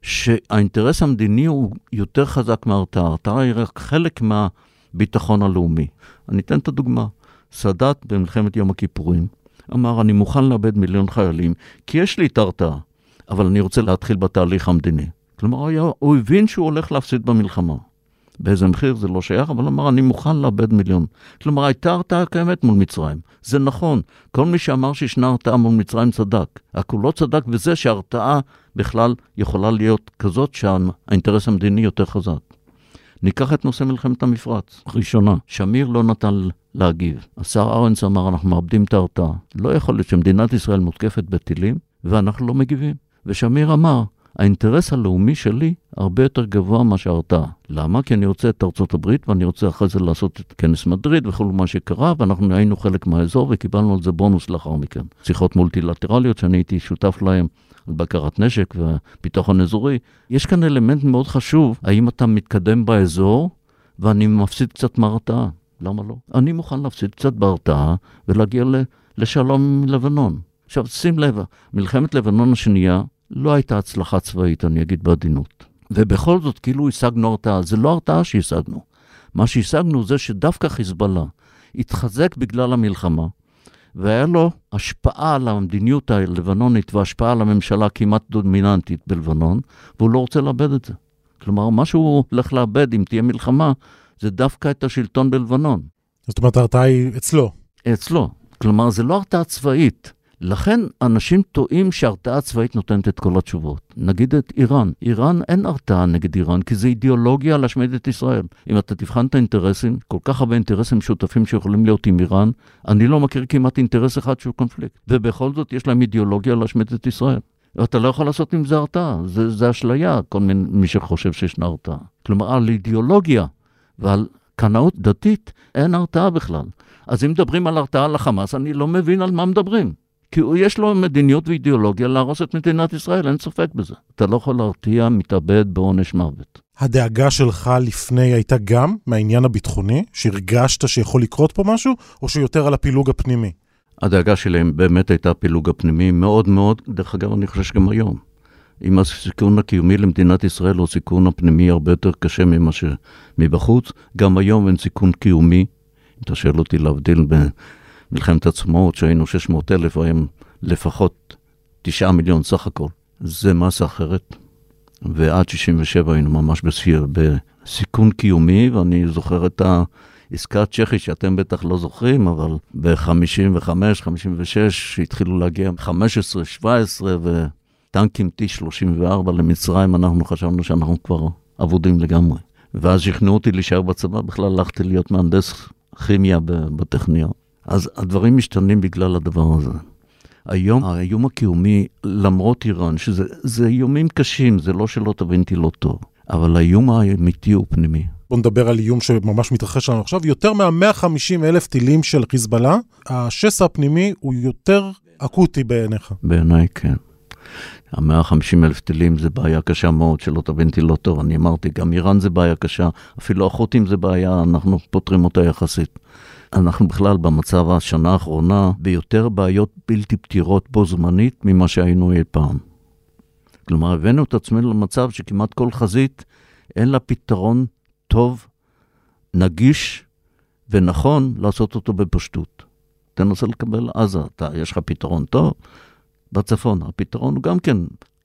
שהאינטרס המדיני הוא יותר חזק מההרתעה. הרתעה היא רק חלק מהביטחון הלאומי. אני אתן את הדוגמה. סאדת במלחמת יום הכיפורים אמר, אני מוכן לאבד 1,000,000 חיילים, כי יש לי את הרתעה, אבל אני רוצה להתחיל בתהליך המדיני. כלומר, הוא הבין שהוא הולך להפסיד במלחמה. באיזה מחיר זה לא שייך, אבל אמר, אני מוכן לאבד 1,000,000. כלומר, הייתה הרתעה קיימת מול מצרים. זה נכון, כל מי שאמר שישנה הרתעה מול מצרים צדק. הכול לא צדק בזה שההרתעה בכלל יכולה להיות כזאת שהאינטרס המדיני יותר חזק. ניקח את נושא מלחמת המפרץ. ראשונה, שמיר לא נתן להגיב. השר ארנס אמר, אנחנו מאבדים את ההרתעה. לא יכול להיות שמדינת ישראל מותקפת בטילים, ואנחנו לא מגיבים. ושמיר אמר, האינטרס הלאומי שלי הרבה יותר גבוה מה שההרתעה. למה? כי אני רוצה את ארצות הברית, ואני רוצה אחרי זה לעשות את כנס מדריד וכל מה שקרה, ואנחנו היינו חלק מהאזור וקיבלנו על זה בונוס לאחר מכן. שיחות מולטילטרליות שאני הייתי שותף להם על בקרת נשק ופיתחון אזורי. יש כאן אלמנט מאוד חשוב, האם אתה מתקדם באזור ואני מפסיד קצת מההרתעה. למה לא? אני מוכן להפסיד קצת בהרתעה ולהגיע לשלום לבנון. עכשיו שים לב, מלחמת לבנון השנייה, לא הייתה הצלחה צבאית, אני אגיד בעדינות. ובכל זאת, כאילו השגנו הרתעה. זה לא הרתעה שהשגנו. מה שהשגנו זה שדווקא חיזבאללה התחזק בגלל המלחמה, והיה לו השפעה על המדיניות הלבנונית, והשפעה על הממשלה כמעט דומיננטית בלבנון, והוא לא רוצה לאבד את זה. כלומר, מה שהוא הולך לאבד, אם תהיה מלחמה, זה דווקא את השלטון בלבנון. זאת אומרת, ההרתעה היא אצלו. אצלו. כלומר, זה לא הרתעה צבאית. לכן אנשים טועים שההרתעה הצבאית נותנת את כל התשובות. נגיד את איראן. איראן אין הרתעה נגד איראן, כי זה אידיאולוגיה להשמיד את ישראל. אם אתה תבחן את האינטרסים, כל כך הרבה אינטרסים משותפים שיכולים להיות עם איראן, אני לא מכיר כמעט אינטרס אחד שהוא קונפליקט. ובכל זאת יש להם אידיאולוגיה להשמיד את ישראל. ואתה לא יכול לעשות עם זה הרתעה. זה אשליה, כל מי שחושב שישנה הרתעה. כלומר, על אידיאולוגיה ועל קנאות דתית אין הרתעה בכלל. אז אם מדברים על הרתעה לחמאס, אני לא מבין על מה מדברים. כי יש לו מדיניות ואידיאולוגיה להרוס את מדינת ישראל, אין ספק בזה. אתה לא יכול להרתיע מתאבד בעונש מוות. הדאגה שלך לפני הייתה גם מהעניין הביטחוני, שהרגשת שיכול לקרות פה משהו, או שיותר על הפילוג הפנימי? הדאגה שלהם באמת הייתה הפילוג הפנימי מאוד מאוד, דרך אגב אני חושב שגם היום. אם הסיכון הקיומי למדינת ישראל הוא סיכון הפנימי הרבה יותר קשה ממה שמבחוץ, גם היום אין סיכון קיומי, אם אתה שואל אותי להבדיל בין... מלחמת עצמאות שהיינו 600,000, היום לפחות 9,000,000 סך הכל. זה מסה אחרת. ועד 67 היינו ממש בסיכון קיומי, ואני זוכר את העסקה הצ'כית שאתם בטח לא זוכרים, אבל ב-55, 56 התחילו להגיע 15, 17 וטנקים T-34 למצרים, אנחנו חשבנו שאנחנו כבר עבודים לגמרי. ואז שכנעו אותי להישאר בצבא, בכלל הלכתי להיות מהנדס כימיה בטכניון. אז הדברים משתנים בגלל הדבר הזה. היום, האיום הקיומי, למרות איראן, שזה איומים קשים, זה לא שלא תבינתי לא טוב, אבל האיום האמיתי הוא פנימי. בוא נדבר על איום שממש מתרחש לנו עכשיו, יותר מה-150,000 טילים של חיזבאללה, השסע הפנימי הוא יותר אקוטי בעיניך. בעיניי כן. ה-150,000 טילים זה בעיה קשה מאוד, שלא תבינתי לא טוב, אני אמרתי, גם איראן זה בעיה קשה, אפילו החות'ים זה בעיה, אנחנו פותרים אותה יחסית. אנחנו בכלל במצב השנה האחרונה, ביותר בעיות בלתי פתירות בו זמנית ממה שהיינו אי פעם. כלומר, הבאנו את עצמנו למצב שכמעט כל חזית אין לה פתרון טוב, נגיש ונכון לעשות אותו בפשטות. תנסה לקבל עזה, יש לך פתרון טוב? בצפון, הפתרון הוא גם כן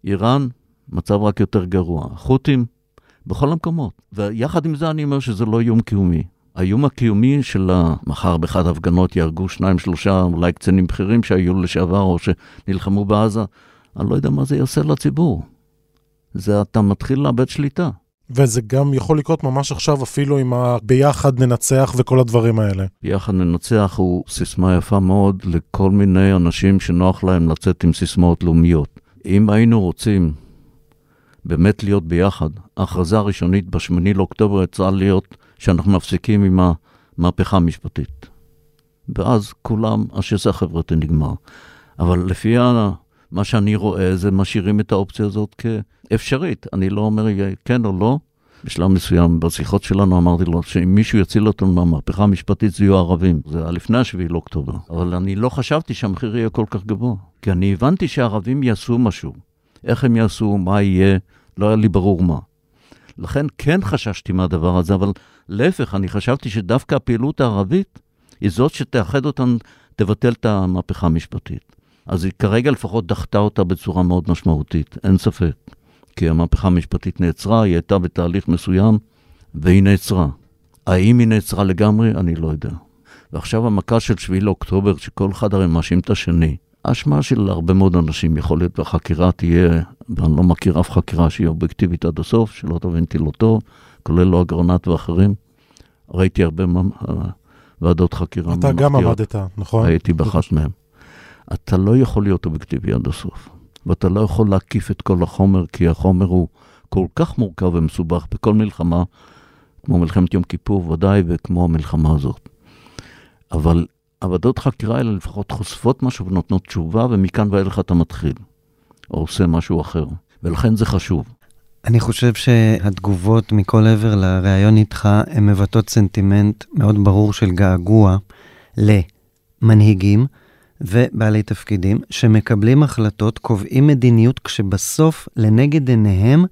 איראן, מצב רק יותר גרוע, חות'ים, בכל המקומות. ויחד עם זה אני אומר שזה לא איום קיומי. האיום הקיומי של מחר באחת הפגנות יהרגו 2-3 אולי קצינים בכירים שהיו לשעבר או שנלחמו בעזה, אני לא יודע מה זה יעשה לציבור. זה אתה מתחיל לאבד שליטה. וזה גם יכול לקרות ממש עכשיו אפילו עם ביחד ננצח וכל הדברים האלה. ביחד ננצח הוא סיסמה יפה מאוד לכל מיני אנשים שנוח להם לצאת עם סיסמאות לאומיות. אם היינו רוצים באמת להיות ביחד, ההכרזה הראשונית בשמיני לאוקטובר יצאה להיות שאנחנו מפסיקים עם המהפכה המשפטית. ואז כולם, השסע החברתי נגמר. אבל לפי מה שאני רואה, זה משאירים את האופציה הזאת כאפשרית. אני לא אומר כן או לא. בשלב מסוים, בשיחות שלנו אמרתי לו, שאם מישהו יציל אותנו מהמהפכה המשפטית, זה יהיו הערבים. זה היה לפני 7 באוקטובר. אבל אני לא חשבתי שהמחיר יהיה כל כך גבוה. כי אני הבנתי שהערבים יעשו משהו. איך הם יעשו, מה יהיה, לא היה לי ברור מה. לכן כן חששתי מהדבר הזה, אבל להפך, אני חשבתי שדווקא הפעילות הערבית היא זאת שתאחד אותן, תבטל את המהפכה המשפטית. אז היא כרגע לפחות דחתה אותה בצורה מאוד משמעותית, אין ספק. כי המהפכה המשפטית נעצרה, היא הייתה בתהליך מסוים, והיא נעצרה. האם היא נעצרה לגמרי? אני לא יודע. ועכשיו המכה של 7 באוקטובר, שכל אחד הרי מאשים את השני, האשמה של הרבה מאוד אנשים יכול להיות והחקירה תהיה, ואני לא מכיר אף חקירה שהיא אובייקטיבית עד הסוף, שלא תבינתי לא טוב, כולל לא הגרנת ואחרים. ראיתי הרבה ועדות חקירה. אתה גם עמדת, נכון? הייתי באחת מהם. אתה לא יכול להיות אובייקטיבי עד הסוף, ואתה לא יכול להקיף את כל החומר, כי החומר הוא כל כך מורכב ומסובך בכל מלחמה, כמו מלחמת יום כיפור ודאי, וכמו המלחמה הזאת. אבל עבודות חקירה האלה לפחות חושפות משהו ונותנות תשובה, ומכאן ואילך אתה מתחיל, או עושה משהו אחר. ולכן זה חשוב. אני חושב שהתגובות מכל עבר לראיון איתך, הן מבטאות סנטימנט מאוד ברור של געגוע למנהיגים ובעלי תפקידים, שמקבלים החלטות, קובעים מדיניות, כשבסוף לנגד עיניהם,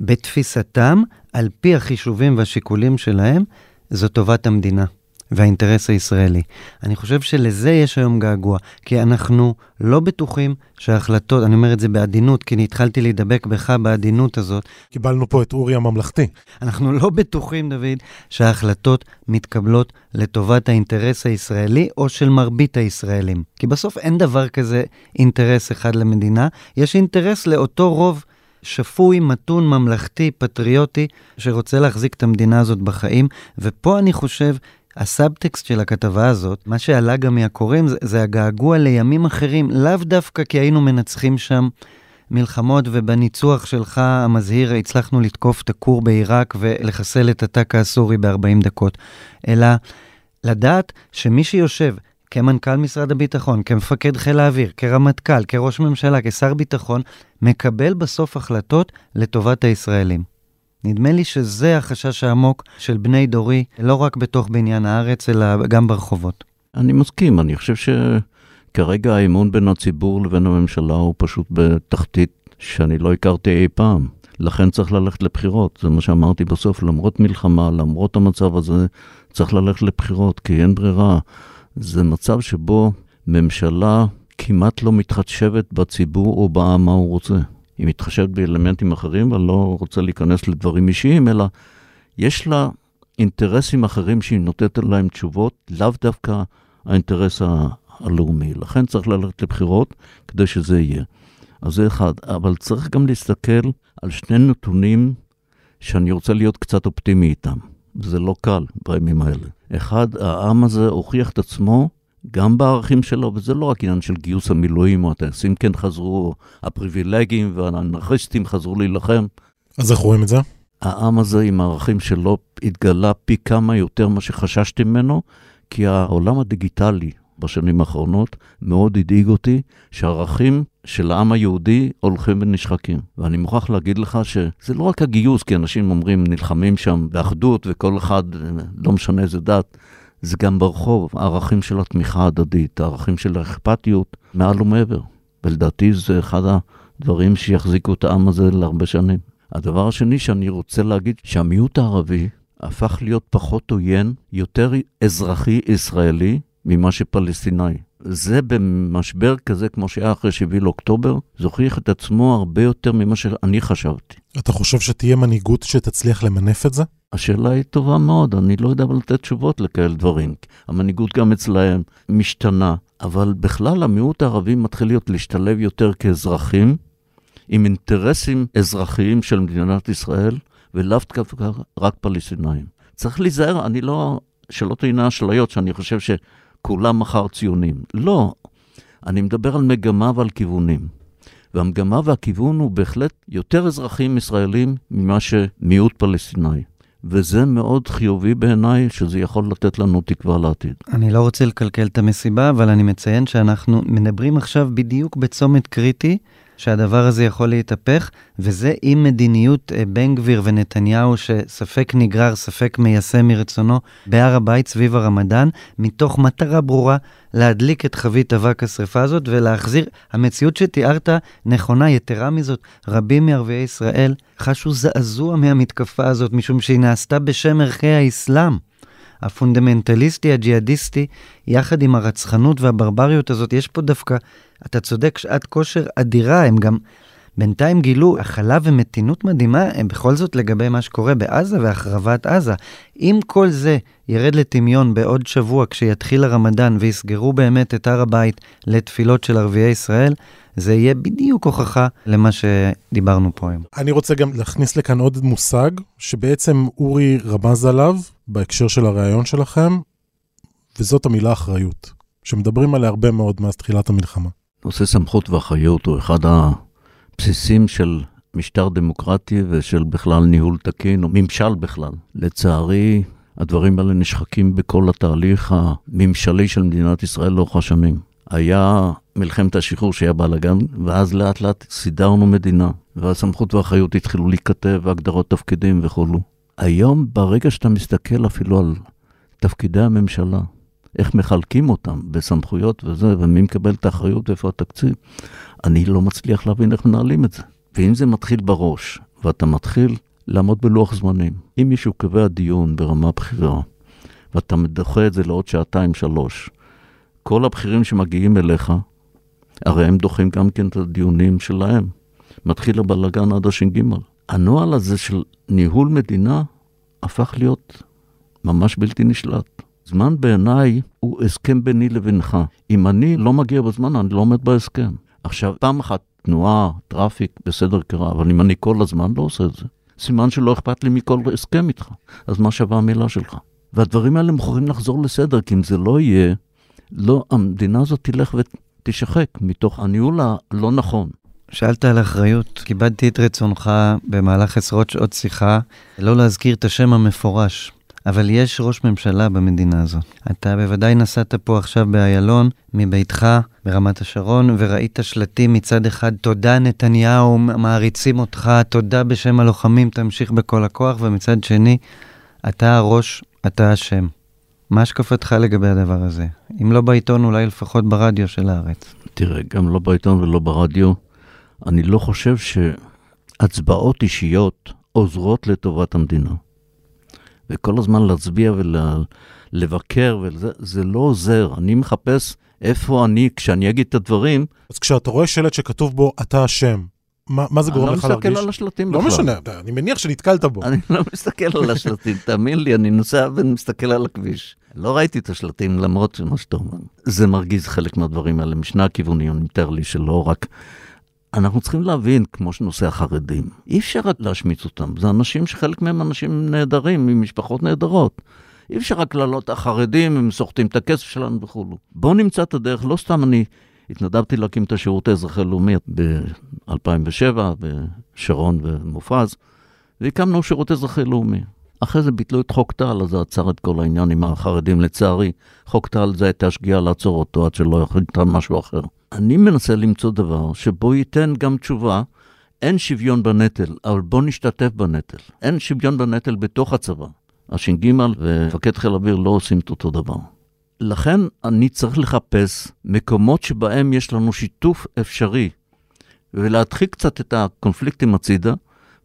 בתפיסתם, על פי החישובים והשיקולים שלהם, זו טובת המדינה. והאינטרס הישראלי. אני חושב שלזה יש היום געגוע, כי אנחנו לא בטוחים שההחלטות, אני אומר את זה בעדינות, כי התחלתי להידבק בך בעדינות הזאת. קיבלנו פה את אורי הממלכתי. אנחנו לא בטוחים, דוד, שההחלטות מתקבלות לטובת האינטרס הישראלי, או של מרבית הישראלים. כי בסוף אין דבר כזה אינטרס אחד למדינה, יש אינטרס לאותו רוב שפוי, מתון, ממלכתי, פטריוטי, שרוצה להחזיק את המדינה הזאת בחיים, ופה אני חושב הסאבטקסט של הכתבה הזאת, מה שעלה גם מהקוראים, זה הגעגוע לימים אחרים, לאו דווקא כי היינו מנצחים שם מלחמות, ובניצוח שלך המזהיר הצלחנו לתקוף את הכור בעיראק ולחסל את הטק הסורי ב-40 דקות, אלא לדעת שמי שיושב כמנכ"ל משרד הביטחון, כמפקד חיל האוויר, כרמטכ"ל, כראש ממשלה, כשר ביטחון, מקבל בסוף החלטות לטובת הישראלים. נדמה לי שזה החשש העמוק של בני דורי, לא רק בתוך בניין הארץ, אלא גם ברחובות. אני מסכים, אני חושב שכרגע האמון בין הציבור לבין הממשלה הוא פשוט בתחתית שאני לא הכרתי אי פעם. לכן צריך ללכת לבחירות, זה מה שאמרתי בסוף, למרות מלחמה, למרות המצב הזה, צריך ללכת לבחירות, כי אין ברירה. זה מצב שבו ממשלה כמעט לא מתחשבת בציבור או בעם מה הוא רוצה. היא מתחשבת באלמנטים אחרים, אבל לא רוצה להיכנס לדברים אישיים, אלא יש לה אינטרסים אחרים שהיא נותנת להם תשובות, לאו דווקא האינטרס הלאומי. לכן צריך ללכת לבחירות כדי שזה יהיה. אז זה אחד. אבל צריך גם להסתכל על שני נתונים שאני רוצה להיות קצת אופטימי איתם. זה לא קל בימים האלה. אחד, העם הזה הוכיח את עצמו גם בערכים שלו, וזה לא רק עניין של גיוס המילואים או הטייסים, כן חזרו הפריבילגים והאנרכיסטים חזרו להילחם. אז איך רואים את זה? העם הזה עם הערכים שלו התגלה פי כמה יותר מה שחששתי ממנו, כי העולם הדיגיטלי בשנים האחרונות מאוד הדאיג אותי שהערכים של העם היהודי הולכים ונשחקים. ואני מוכרח להגיד לך שזה לא רק הגיוס, כי אנשים אומרים נלחמים שם באחדות וכל אחד לא משנה איזה דת, זה גם ברחוב, הערכים של התמיכה ההדדית, הערכים של האכפתיות, מעל ומעבר. ולדעתי זה אחד הדברים שיחזיקו את העם הזה להרבה שנים. הדבר השני שאני רוצה להגיד, שהמיעוט הערבי הפך להיות פחות עוין, יותר אזרחי ישראלי, ממה שפלסטיני. זה במשבר כזה, כמו שהיה אחרי 7 לאוקטובר, זוכיח את עצמו הרבה יותר ממה שאני חשבתי. אתה חושב שתהיה מנהיגות שתצליח למנף את זה? השאלה היא טובה מאוד, אני לא יודע לתת תשובות לכאלה דברים. המנהיגות גם אצלהם משתנה, אבל בכלל המיעוט הערבי מתחיל להיות להשתלב יותר כאזרחים, עם אינטרסים אזרחיים של מדינת ישראל, ולאו דווקא רק פלסטינאים. צריך להיזהר, אני לא, שלא תהיינה אשליות, שאני חושב שכולם מחר ציונים. לא, אני מדבר על מגמה ועל כיוונים. והמגמה והכיוון הוא בהחלט יותר אזרחים ישראלים ממה שמיעוט פלסטיני. וזה מאוד חיובי בעיניי, שזה יכול לתת לנו תקווה לעתיד. אני לא רוצה לקלקל את המסיבה, אבל אני מציין שאנחנו מדברים עכשיו בדיוק בצומת קריטי, שהדבר הזה יכול להתהפך, וזה עם מדיניות בן גביר ונתניהו, שספק נגרר, ספק מיישם מרצונו, בהר הבית סביב הרמדאן, מתוך מטרה ברורה להדליק את חבית אבק השריפה הזאת, ולהחזיר, המציאות שתיארת נכונה, יתרה מזאת, רבים מערביי ישראל חשו זעזוע מהמתקפה הזאת, משום שהיא נעשתה בשם ערכי האסלאם. הפונדמנטליסטי, הג'יהאדיסטי, יחד עם הרצחנות והברבריות הזאת, יש פה דווקא, אתה צודק, שעת כושר אדירה, הם גם בינתיים גילו הכלה ומתינות מדהימה, הם בכל זאת לגבי מה שקורה בעזה והחרבת עזה. אם כל זה ירד לטמיון בעוד שבוע, כשיתחיל הרמדאן ויסגרו באמת את הר הבית לתפילות של ערביי ישראל, זה יהיה בדיוק הוכחה למה שדיברנו פה היום. אני רוצה גם להכניס לכאן עוד מושג, שבעצם אורי רמז עליו, בהקשר של הרעיון שלכם, וזאת המילה אחריות, שמדברים עליה הרבה מאוד מאז תחילת המלחמה. נושא סמכות ואחריות הוא אחד הבסיסים של משטר דמוקרטי ושל בכלל ניהול תקין, או ממשל בכלל. לצערי, הדברים האלה נשחקים בכל התהליך הממשלי של מדינת ישראל לאורך השנים. היה מלחמת השחרור שהיה בלגן, ואז לאט לאט סידרנו מדינה, והסמכות והאחריות התחילו להיכתב, והגדרות תפקידים וכו'. היום ברגע שאתה מסתכל אפילו על תפקידי הממשלה, איך מחלקים אותם בסמכויות וזה, ומי מקבל את האחריות ואיפה התקציב, אני לא מצליח להבין איך מנהלים את זה. ואם זה מתחיל בראש, ואתה מתחיל לעמוד בלוח זמנים, אם מישהו קבע דיון ברמה בחירה, ואתה מדוחה את זה לעוד 2-3 שעות, כל הבחירים שמגיעים אליך, הרי הם דוחים גם כן את הדיונים שלהם. מתחיל הבלגן עד הש"ג. הנוהל הזה של ניהול מדינה הפך להיות ממש בלתי נשלט. זמן בעיניי הוא הסכם ביני לבינך. אם אני לא מגיע בזמן, אני לא עומד בהסכם. עכשיו, פעם אחת תנועה, טראפיק, בסדר קרה, אבל אם אני כל הזמן לא עושה את זה, סימן שלא אכפת לי מכל הסכם איתך. אז מה שווה המילה שלך? והדברים האלה מוכרים לחזור לסדר, כי אם זה לא יהיה, לא, המדינה הזאת תלך ותשחק מתוך הניהול הלא נכון. שאלת על אחריות, קיבלתי את רצונך במהלך 10 שעות שיחה, לא להזכיר את השם המפורש, אבל יש ראש ממשלה במדינה הזו. אתה בוודאי נסעת פה עכשיו באיילון, מביתך, ברמת השרון, וראית שלטים מצד אחד, תודה נתניהו, מעריצים אותך, תודה בשם הלוחמים, תמשיך בכל הכוח, ומצד שני, אתה הראש, אתה השם. מה השקפתך לגבי הדבר הזה? אם לא בעיתון, אולי לפחות ברדיו של הארץ. תראה, גם לא בעיתון ולא ברדיו. אני לא חושב שהצבעות אישיות עוזרות לטובת המדינה. וכל הזמן להצביע ולבקר, זה לא עוזר. אני מחפש איפה אני, כשאני אגיד את הדברים. אז כשאתה רואה שלט שכתוב בו, אתה השם, מה זה גורם לך להרגיש? אני לא מסתכל על השלטים בכלל. לא משנה, אני מניח שנתקלת בו. אני לא מסתכל על השלטים, תאמין לי, אני נוסע ומסתכל על הכביש. לא ראיתי את השלטים, למרות שמה שאתה אומר. זה מרגיז חלק מהדברים האלה, משני הכיוונים, אני מתאר לי שלא רק... אנחנו צריכים להבין, כמו שנושא החרדים, אי אפשר רק להשמיץ אותם. זה אנשים שחלק מהם אנשים נהדרים, ממשפחות נהדרות. אי אפשר רק לעלות החרדים, הם סוחטים את הכסף שלנו וכולו. בואו נמצא את הדרך, לא סתם אני התנדבתי להקים את השירות האזרחי הלאומי ב-2007, בשרון ומופז, והקמנו שירות אזרחי לאומי. אחרי זה ביטלו את חוק טל, אז זה עצר את כל העניין עם החרדים לצערי. חוק טל זה הייתה שגיאה לעצור אותו, עד שלא יחליטה משהו אחר. אני מנסה למצוא דבר שבו ייתן גם תשובה, אין שוויון בנטל, אבל בוא נשתתף בנטל. אין שוויון בנטל בתוך הצבא. הש"ג ומפקד חיל אוויר לא עושים את אותו דבר. לכן אני צריך לחפש מקומות שבהם יש לנו שיתוף אפשרי, ולהדחיק קצת את הקונפליקטים הצידה,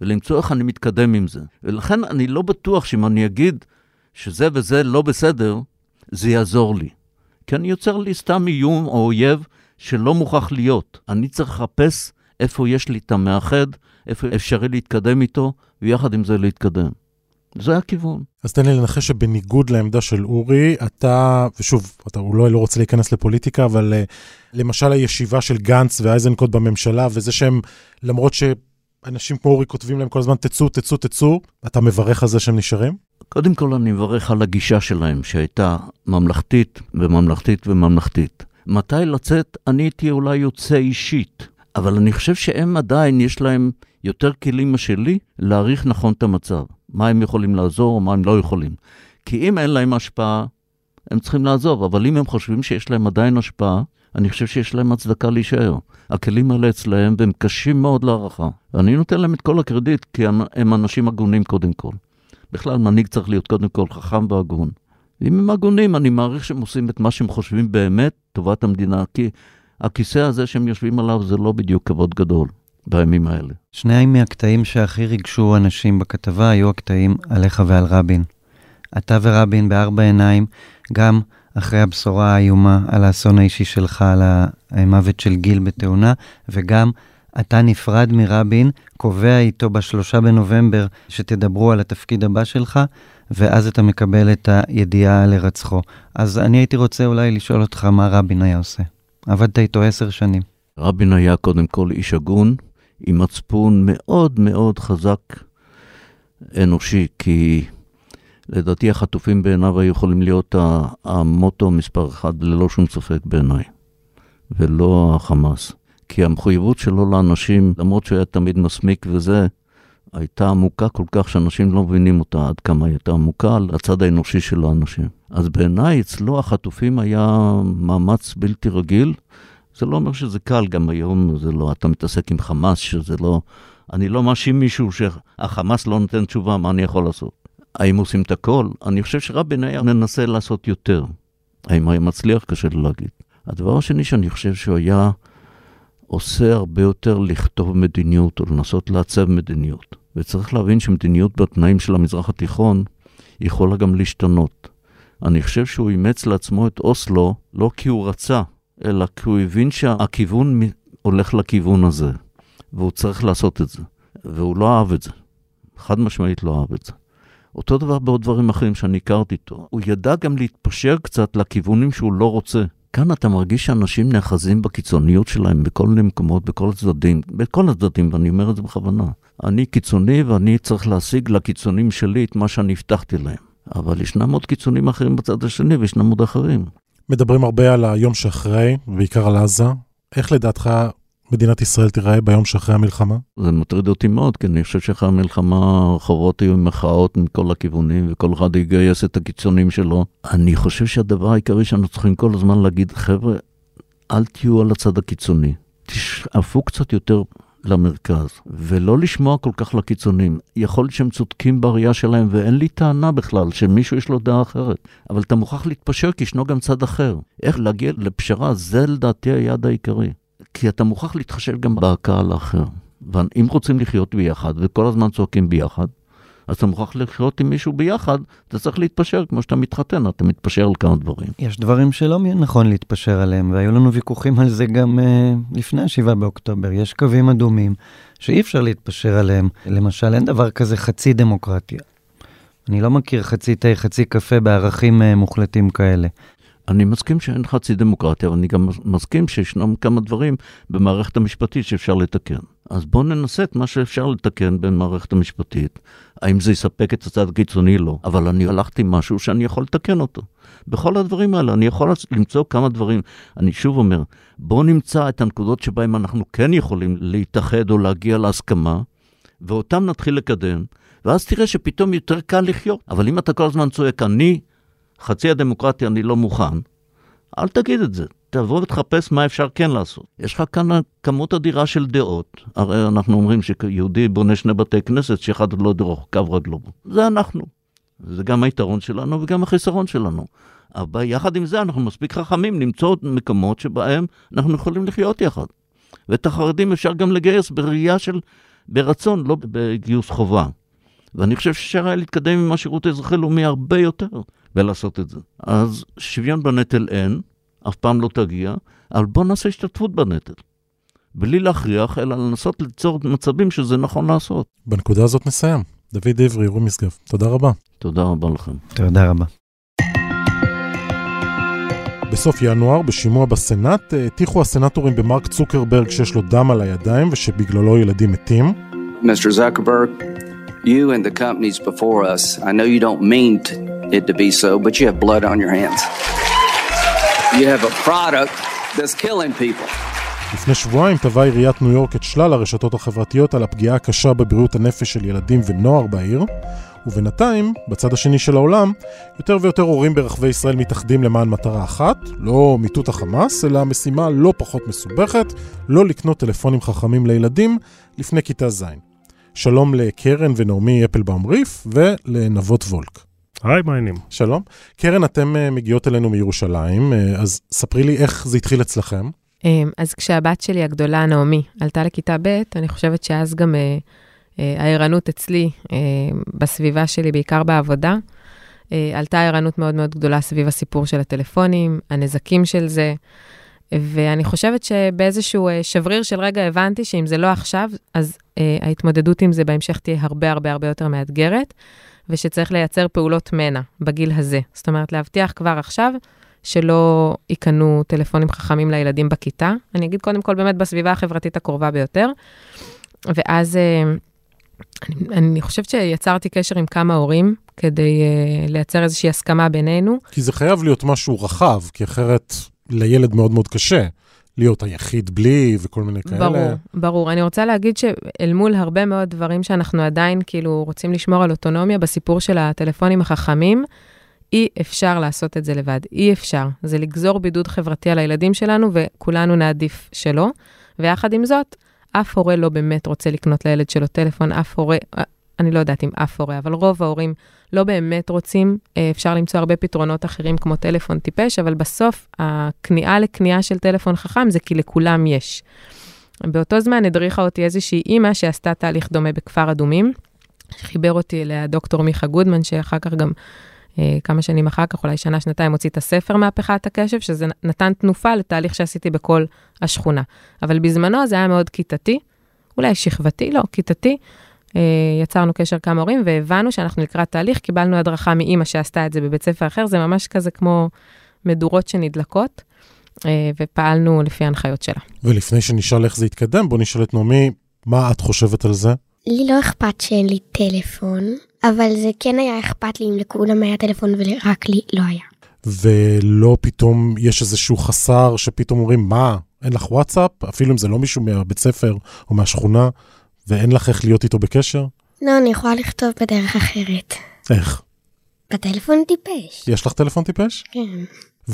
ולמצוא איך אני מתקדם עם זה. ולכן אני לא בטוח שאם אני אגיד שזה וזה לא בסדר, זה יעזור לי. כי אני יוצר לי סתם איום או אויב שלא מוכרח להיות. אני צריך לחפש איפה יש לי את המאחד, איפה אפשרי להתקדם איתו, ויחד עם זה להתקדם. זה הכיוון. אז תן לי לנחש שבניגוד לעמדה של אורי, אתה, ושוב, הוא לא רוצה להיכנס לפוליטיקה, אבל למשל הישיבה של גנץ ואייזנקוט בממשלה, וזה שהם, למרות שאנשים כמו אורי כותבים להם כל הזמן, תצאו, תצאו, תצאו, אתה מברך על זה שהם נשארים? קודם כל אני מברך על הגישה שלהם, שהייתה ממלכתית וממלכתית וממלכתית. מתי לצאת? אני הייתי אולי יוצא אישית. אבל אני חושב שהם עדיין יש להם יותר כלים משלי להעריך נכון את המצב. מה הם יכולים לעזור, מה הם לא יכולים. כי אם אין להם השפעה, הם צריכים לעזוב. אבל אם הם חושבים שיש להם עדיין השפעה, אני חושב שיש להם הצדקה להישאר. הכלים האלה אצלהם, והם קשים מאוד להערכה. ואני נותן להם את כל הקרדיט, כי הם אנשים הגונים קודם כל. בכלל, מנהיג צריך להיות קודם כל חכם והגון. אם הם הגונים, אני מעריך שהם עושים את מה שהם חושבים באמת, טובת המדינה, כי הכיסא הזה שהם יושבים עליו זה לא בדיוק כבוד גדול בימים האלה. שניים מהקטעים שהכי ריגשו אנשים בכתבה היו הקטעים עליך ועל רבין. אתה ורבין בארבע עיניים, גם אחרי הבשורה האיומה על האסון האישי שלך, על המוות של גיל בתאונה, וגם אתה נפרד מרבין, קובע איתו ב3 בנובמבר שתדברו על התפקיד הבא שלך, ואז אתה מקבל את הידיעה על הרצחו. אז אני הייתי רוצה אולי לשאול אותך מה רבין היה עושה. עבדת איתו 10 שנים. רבין היה קודם כל איש הגון, עם מצפון מאוד מאוד חזק אנושי, כי לדעתי החטופים בעיניו היו יכולים להיות המוטו מספר 1 ללא שום ספק בעיניי, ולא החמאס. כי המחויבות שלו לאנשים, למרות שהיה תמיד מסמיק וזה, הייתה עמוקה כל כך שאנשים לא מבינים אותה עד כמה הייתה עמוקה על הצד האנושי של האנשים. אז בעיניי אצלו החטופים היה מאמץ בלתי רגיל. זה לא אומר שזה קל, גם היום זה לא, אתה מתעסק עם חמאס, שזה לא, אני לא מאשים מישהו שהחמאס לא נותן תשובה, מה אני יכול לעשות? האם עושים את הכל? אני חושב שרבין היה מנסה לעשות יותר. האם היה מצליח? קשה להגיד. הדבר השני שאני חושב שהוא היה עושה הרבה יותר לכתוב מדיניות, או לנסות לעצב מדיניות. וצריך להבין שמדיניות בתנאים של המזרח התיכון יכולה גם להשתנות. אני חושב שהוא אימץ לעצמו את אוסלו, לא כי הוא רצה, אלא כי הוא הבין שהכיוון הולך לכיוון הזה, והוא צריך לעשות את זה. והוא לא אהב את זה. חד משמעית לא אהב את זה. אותו דבר בעוד דברים אחרים שאני הכרתי איתו. הוא ידע גם להתפשר קצת לכיוונים שהוא לא רוצה. כאן אתה מרגיש שאנשים נאחזים בקיצוניות שלהם, בכל מיני מקומות, בכל הצדדים, ואני אומר את זה בכוונה. אני קיצוני ואני צריך להשיג לקיצונים שלי את מה שאני הבטחתי להם. אבל ישנם עוד קיצונים אחרים בצד השני, וישנם עוד אחרים. מדברים הרבה על היום שאחרי, בעיקר על עזה. איך לדעתך מדינת ישראל תיראה ביום שאחרי המלחמה? זה מטריד אותי מאוד, כי אני חושב שאחרי המלחמה הרחובות היו מחאות מכל הכיוונים, וכל אחד יגייס את הקיצונים שלו. אני חושב שהדבר העיקרי שאנחנו צריכים כל הזמן להגיד, חבר'ה, אל תהיו על הצד הקיצוני. תשאפו קצת יותר למרכז, ולא לשמוע כל כך לקיצונים. יכול להיות שהם צודקים בראייה שלהם, ואין לי טענה בכלל שמישהו יש לו דעה אחרת. אבל אתה מוכרח להתפשר, כי ישנו גם צד אחר. איך להגיע לפשרה, זה לדעתי היעד העיקרי. כי אתה מוכרח להתחשב גם בקהל האחר. ואם רוצים לחיות ביחד, וכל הזמן צועקים ביחד, אז אתה מוכרח לחיות עם מישהו ביחד, אתה צריך להתפשר, כמו שאתה מתחתן, אתה מתפשר על כמה דברים. יש דברים שלא נכון להתפשר עליהם, והיו לנו ויכוחים על זה גם לפני 7 באוקטובר. יש קווים אדומים שאי אפשר להתפשר עליהם. למשל, אין דבר כזה חצי דמוקרטיה. אני לא מכיר חצי תה, חצי קפה בערכים מוחלטים כאלה. אני מסכים שאין חצי דמוקרטיה, אבל אני גם מסכים שישנם כמה דברים במערכת המשפטית שאפשר לתקן. אז בואו ננסה את מה שאפשר לתקן במערכת המשפטית. האם זה יספק את הצד הקיצוני? לא. אבל אני הלכתי משהו שאני יכול לתקן אותו. בכל הדברים האלה, אני יכול למצוא כמה דברים. אני שוב אומר, בואו נמצא את הנקודות שבהם אנחנו כן יכולים להתאחד או להגיע להסכמה, ואותם נתחיל לקדם, ואז תראה שפתאום יותר קל לחיות. אבל אם אתה כל הזמן צועק, אני חצי הדמוקרטיה, אני לא מוכן, אל תגיד את זה. תעבור ותחפש מה אפשר כן לעשות. יש לך כאן כמות אדירה של דעות. הרי אנחנו אומרים שיהודי בונה שני בתי כנסת, שאחד לא דרוך, קו רד לא בו. זה אנחנו. זה גם היתרון שלנו וגם החיסרון שלנו. אבל יחד עם זה אנחנו מספיק חכמים, למצוא מקומות שבהם אנחנו יכולים לחיות יחד. ואת החרדים אפשר גם לגייס בראייה של ברצון, לא בגיוס חובה. ואני חושב שאפשר היה להתקדם עם השירות האזרחי לאומי הרבה יותר ולעשות את זה. אז שוויון בנטל אין, אף פעם לא תגיע, אבל בוא נעשה השתתפות בנטל. בלי להכריח, אלא לנסות ליצור מצבים שזה נכון לעשות. בנקודה הזאת נסיים. דוד עברי, אורי משגב, תודה רבה. תודה רבה לכם. תודה רבה. בסוף ינואר, בשימוע בסנאט, הטיחו הסנאטורים במרק צוקרברג שיש לו דם על הידיים ושבגללו ילדים מתים. Mr. Zuckerberg, you and the companies before us, I know you don't mean it to be so, but you have blood on your hands. You have a product that's killing people. לפני שבועיים טבעה עיריית ניו יורק את שלל הרשתות החברתיות על הפגיעה הקשה בבריאות הנפש של ילדים ונוער בעיר, ובינתיים, בצד השני של העולם, יותר ויותר הורים ברחבי ישראל מתאחדים למען מטרה אחת, לא מיטוט החמאס, אלא משימה לא פחות מסובכת, לא לקנות טלפונים חכמים לילדים לפני כיתה ז'. שלום לקרן ונעמי אפלבאום-ריף ולנבות וולק. היי, מה העניינים? שלום. קרן, אתם מגיעות אלינו מירושלים, אז ספרי לי איך זה התחיל אצלכם. אז כשהבת שלי הגדולה, נעמי, עלתה לכיתה ב', אני חושבת שאז גם העירנות אצלי, בסביבה שלי, בעיקר בעבודה, עלתה העירנות מאוד מאוד גדולה סביב הסיפור של הטלפונים, הנזקים של זה, ואני חושבת שבאיזשהו שבריר של רגע הבנתי שאם זה לא עכשיו, אז ההתמודדות עם זה בהמשך תהיה הרבה הרבה הרבה יותר מאתגרת, ושצריך לייצר פעולות מנע בגיל הזה. זאת אומרת, להבטיח כבר עכשיו שלא יקנו טלפונים חכמים לילדים בכיתה. אני אגיד קודם כל באמת בסביבה החברתית הקרובה ביותר. ואז אני חושבת שיצרתי קשר עם כמה הורים, כדי לייצר איזושהי הסכמה בינינו. כי זה חייב להיות משהו רחב, כי אחרת לילד מאוד מאוד קשה להיות היחיד בלי וכל מיני כאלה. ברור, ברור. אני רוצה להגיד שאל מול הרבה מאוד דברים שאנחנו עדיין כאילו רוצים לשמור על אוטונומיה בסיפור של הטלפונים החכמים, אי אפשר לעשות את זה לבד, אי אפשר. זה לגזור בידוד חברתי על הילדים שלנו וכולנו נעדיף שלא. ויחד עם זאת, אף הורה לא באמת רוצה לקנות לילד שלו טלפון, אף הורה, אני לא יודעת אם אף הורה, אבל רוב ההורים לא באמת רוצים, אפשר למצוא הרבה פתרונות אחרים כמו טלפון טיפש, אבל בסוף הקנייה לקנייה של טלפון חכם זה כי לכולם יש. באותו זמן הדריכה אותי איזושהי אימא שעשתה תהליך דומה בכפר אדומים, חיבר אותי לדוקטור מיכה גודמן, שאחר כך גם כמה שנים אחר כך, אולי שנה, שנתיים, הוציא את הספר מהפכת הקשב, שזה נתן תנופה לתהליך שעשיתי בכל השכונה. אבל בזמנו זה היה מאוד כיתתי, אולי שכבתי, לא, כיתתי, יצרנו קשר כמה הורים, והבנו שאנחנו לקראת תהליך, קיבלנו הדרכה מאמא שעשתה את זה בבית ספר אחר, זה ממש כזה כמו מדורות שנדלקות, ופעלנו לפי ההנחיות שלה. ולפני שנשאל איך זה יתקדם, בוא נשאל את נעמי, מה את חושבת על זה? לי לא אכפת שאין לי טלפון, אבל זה כן היה אכפת לי אם לכולם היה טלפון ורק לי לא היה. ולא פתאום יש איזשהו חסר שפתאום אומרים, מה, אין לך וואטסאפ? אפילו אם זה לא מישהו מהבית ספר או מהשכונה, ואין לך איך להיות איתו בקשר? לא, אני יכולה לכתוב בדרך אחרת. איך? בטלפון טיפש. יש לך טלפון טיפש? כן.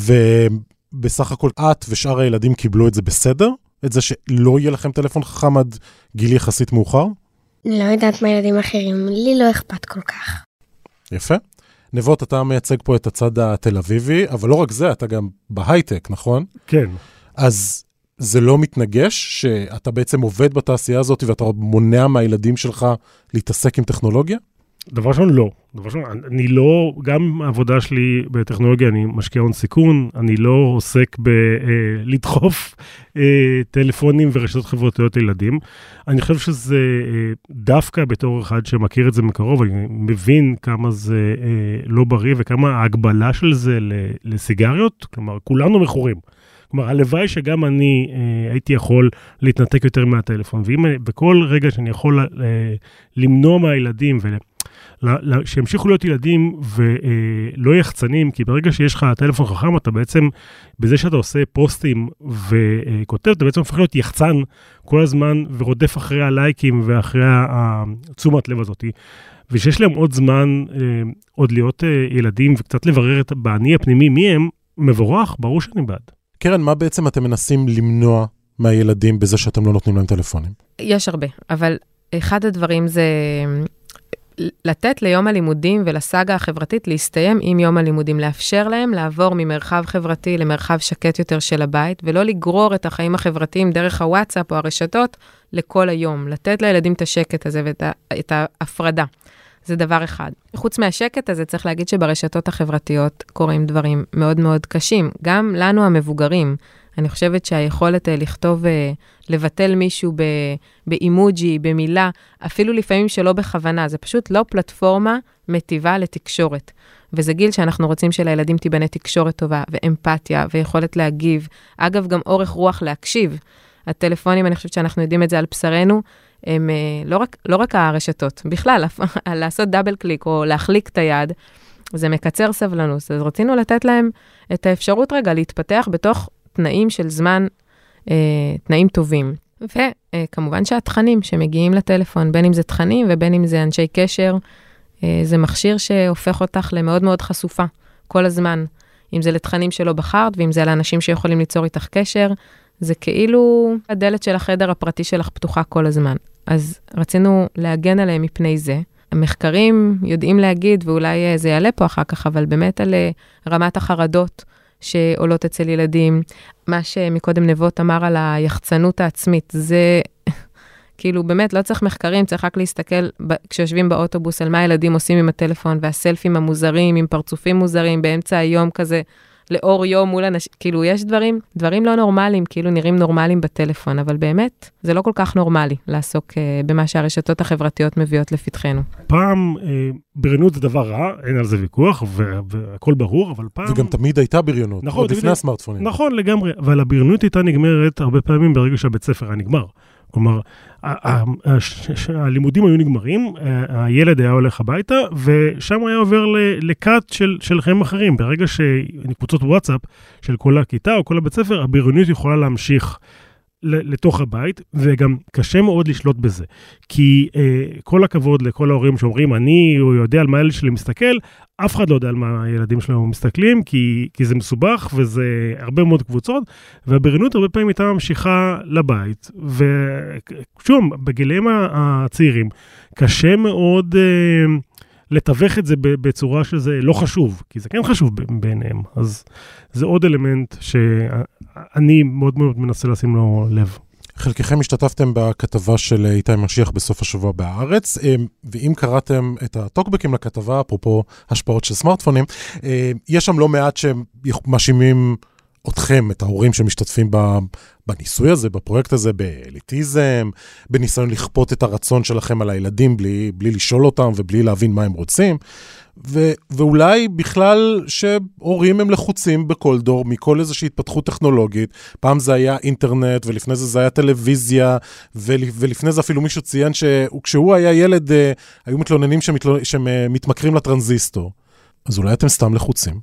ובסך הכל את ושאר הילדים קיבלו את זה בסדר? את זה שלא יהיה לכם טלפון חכם עד גיל יחסית מאוחר? לא יודעת מה ילדים אחרים, לי לא אכפת כל כך. יפה. נבות, אתה מייצג פה את הצד התל אביבי, אבל לא רק זה, אתה גם בהייטק, נכון? כן. אז זה לא מתנגש שאתה בעצם עובד בתעשייה הזאת ואתה מונע מהילדים שלך להתעסק עם טכנולוגיה? דבר ראשון, לא. דבר ראשון, אני לא, גם העבודה שלי בטכנולוגיה, אני משקיע הון סיכון, אני לא עוסק בלדחוף טלפונים ורשתות חברתיות לילדים. אני חושב שזה דווקא בתור אחד שמכיר את זה מקרוב, אני מבין כמה זה לא בריא וכמה ההגבלה של זה לסיגריות, כלומר כולנו מכורים. כלומר, הלוואי שגם אני הייתי יכול להתנתק יותר מהטלפון, ואם בכל רגע שאני יכול למנוע מהילדים, שימשיכו להיות ילדים ולא יחצנים, כי ברגע שיש לך טלפון חכם, אתה בעצם, בזה שאתה עושה פוסטים וכותב, אתה בעצם הופך להיות יחצן כל הזמן, ורודף אחרי הלייקים ואחרי התשומת לב הזאת. ושיש להם עוד זמן עוד להיות ילדים, וקצת לברר את בעני הפנימי מי הם, מבורך, ברור שאני בעד. קרן, מה בעצם אתם מנסים למנוע מהילדים בזה שאתם לא נותנים להם טלפונים? יש הרבה, אבל אחד הדברים זה לתת ליום הלימודים ולסאגה החברתית להסתיים עם יום הלימודים, לאפשר להם לעבור ממרחב חברתי למרחב שקט יותר של הבית, ולא לגרור את החיים החברתיים דרך הוואטסאפ או הרשתות לכל היום, לתת לילדים את השקט הזה ואת ההפרדה. זה דבר אחד. חוץ מהשקט הזה, צריך להגיד שברשתות החברתיות קוראים דברים מאוד מאוד קשים. גם לנו המבוגרים, אני חושבת שהיכולת לכתוב, לבטל מישהו באימוג'י, במילה, אפילו לפעמים שלא בכוונה, זה פשוט לא פלטפורמה מטיבה לתקשורת. וזה גיל שאנחנו רוצים שלילדים תיבנה תקשורת טובה, ואמפתיה, ויכולת להגיב. אגב, גם אורך רוח להקשיב. הטלפונים, אני חושבת שאנחנו יודעים את זה על בשרנו, הם לא רק הרשתות, בכלל, לעשות דאבל קליק או להחליק את היד, זה מקצר סבלנות. אז רצינו לתת להם את האפשרות רגע להתפתח בתוך תנאים של זמן, תנאים טובים. וכמובן שהתכנים שמגיעים לטלפון, בין אם זה תכנים ובין אם זה אנשי קשר, זה מכשיר שהופך אותך למאוד מאוד חשופה כל הזמן. אם זה לתכנים שלא בחרת ואם זה לאנשים שיכולים ליצור איתך קשר, זה כאילו הדלת של החדר הפרטי שלך פתוחה כל הזמן. אז רצינו להגן עליהם מפני זה. המחקרים יודעים להגיד, ואולי זה יעלה פה אחר כך, אבל באמת על רמת החרדות שעולות אצל ילדים. מה שמקודם נבות אמר על היחצנות העצמית, זה כאילו באמת לא צריך מחקרים, צריך רק להסתכל כשיושבים באוטובוס על מה הילדים עושים עם הטלפון, והסלפים המוזרים, עם פרצופים מוזרים, באמצע היום כזה, לאור יום מול אנשים, כאילו יש דברים לא נורמליים, כאילו נראים נורמליים בטלפון, אבל באמת זה לא כל כך נורמלי לעסוק במה שהרשתות החברתיות מביאות לפתחנו. פעם בריונות זה דבר רע, אין על זה ויכוח, והכל ברור, אבל פעם... וגם תמיד הייתה בריונות, נכון, עוד לפני הסמארטפונים. נכון, לגמרי, אבל הבריונות הייתה נגמרת הרבה פעמים ברגע שהבית ספר היה נגמר. כלומר, הלימודים היו נגמרים, הילד היה הולך הביתה, ושם היה עובר לקאט של חיים אחרים. ברגע שקבוצות וואטסאפ של כל הכיתה או כל הבית ספר, הבריוניות יכולה להמשיך לתוך הבית, וגם קשה מאוד לשלוט בזה. כי כל הכבוד לכל ההורים שאומרים, אני יודע על מה הילד שלי מסתכל, אף אחד לא יודע על מה הילדים שלנו מסתכלים, כי זה מסובך, וזה הרבה מאוד קבוצות, והבריונות הרבה פעמים הייתה ממשיכה לבית, ושום, בגילים הצעירים, קשה מאוד לתווך את זה בצורה שזה לא חשוב, כי זה כן חשוב ביניהם, אז זה עוד אלמנט שאני מאוד מאוד מנסה לשים לו לב. חלקכם השתתפתם בכתבה של איתי משיח בסוף השבוע בארץ, ואם קראתם את הטוקבקים לכתבה, אפרופו השפעות של סמארטפונים, יש שם לא מעט שמאשימים אתכם, את ההורים שמשתתפים בניסוי הזה, בפרויקט הזה, באליטיזם, בניסיון לכפות את הרצון שלכם על הילדים, בלי לשאול אותם ובלי להבין מה הם רוצים, ואולי בכלל שהורים הם לחוצים בכל דור, מכל איזושהי התפתחות טכנולוגית, פעם זה היה אינטרנט, ולפני זה זה היה טלוויזיה, ולפני זה אפילו מישהו ציין שכשהוא היה ילד, היו מתלוננים שמתמכרים לטרנזיסטור, אז אולי אתם סתם לחוצים.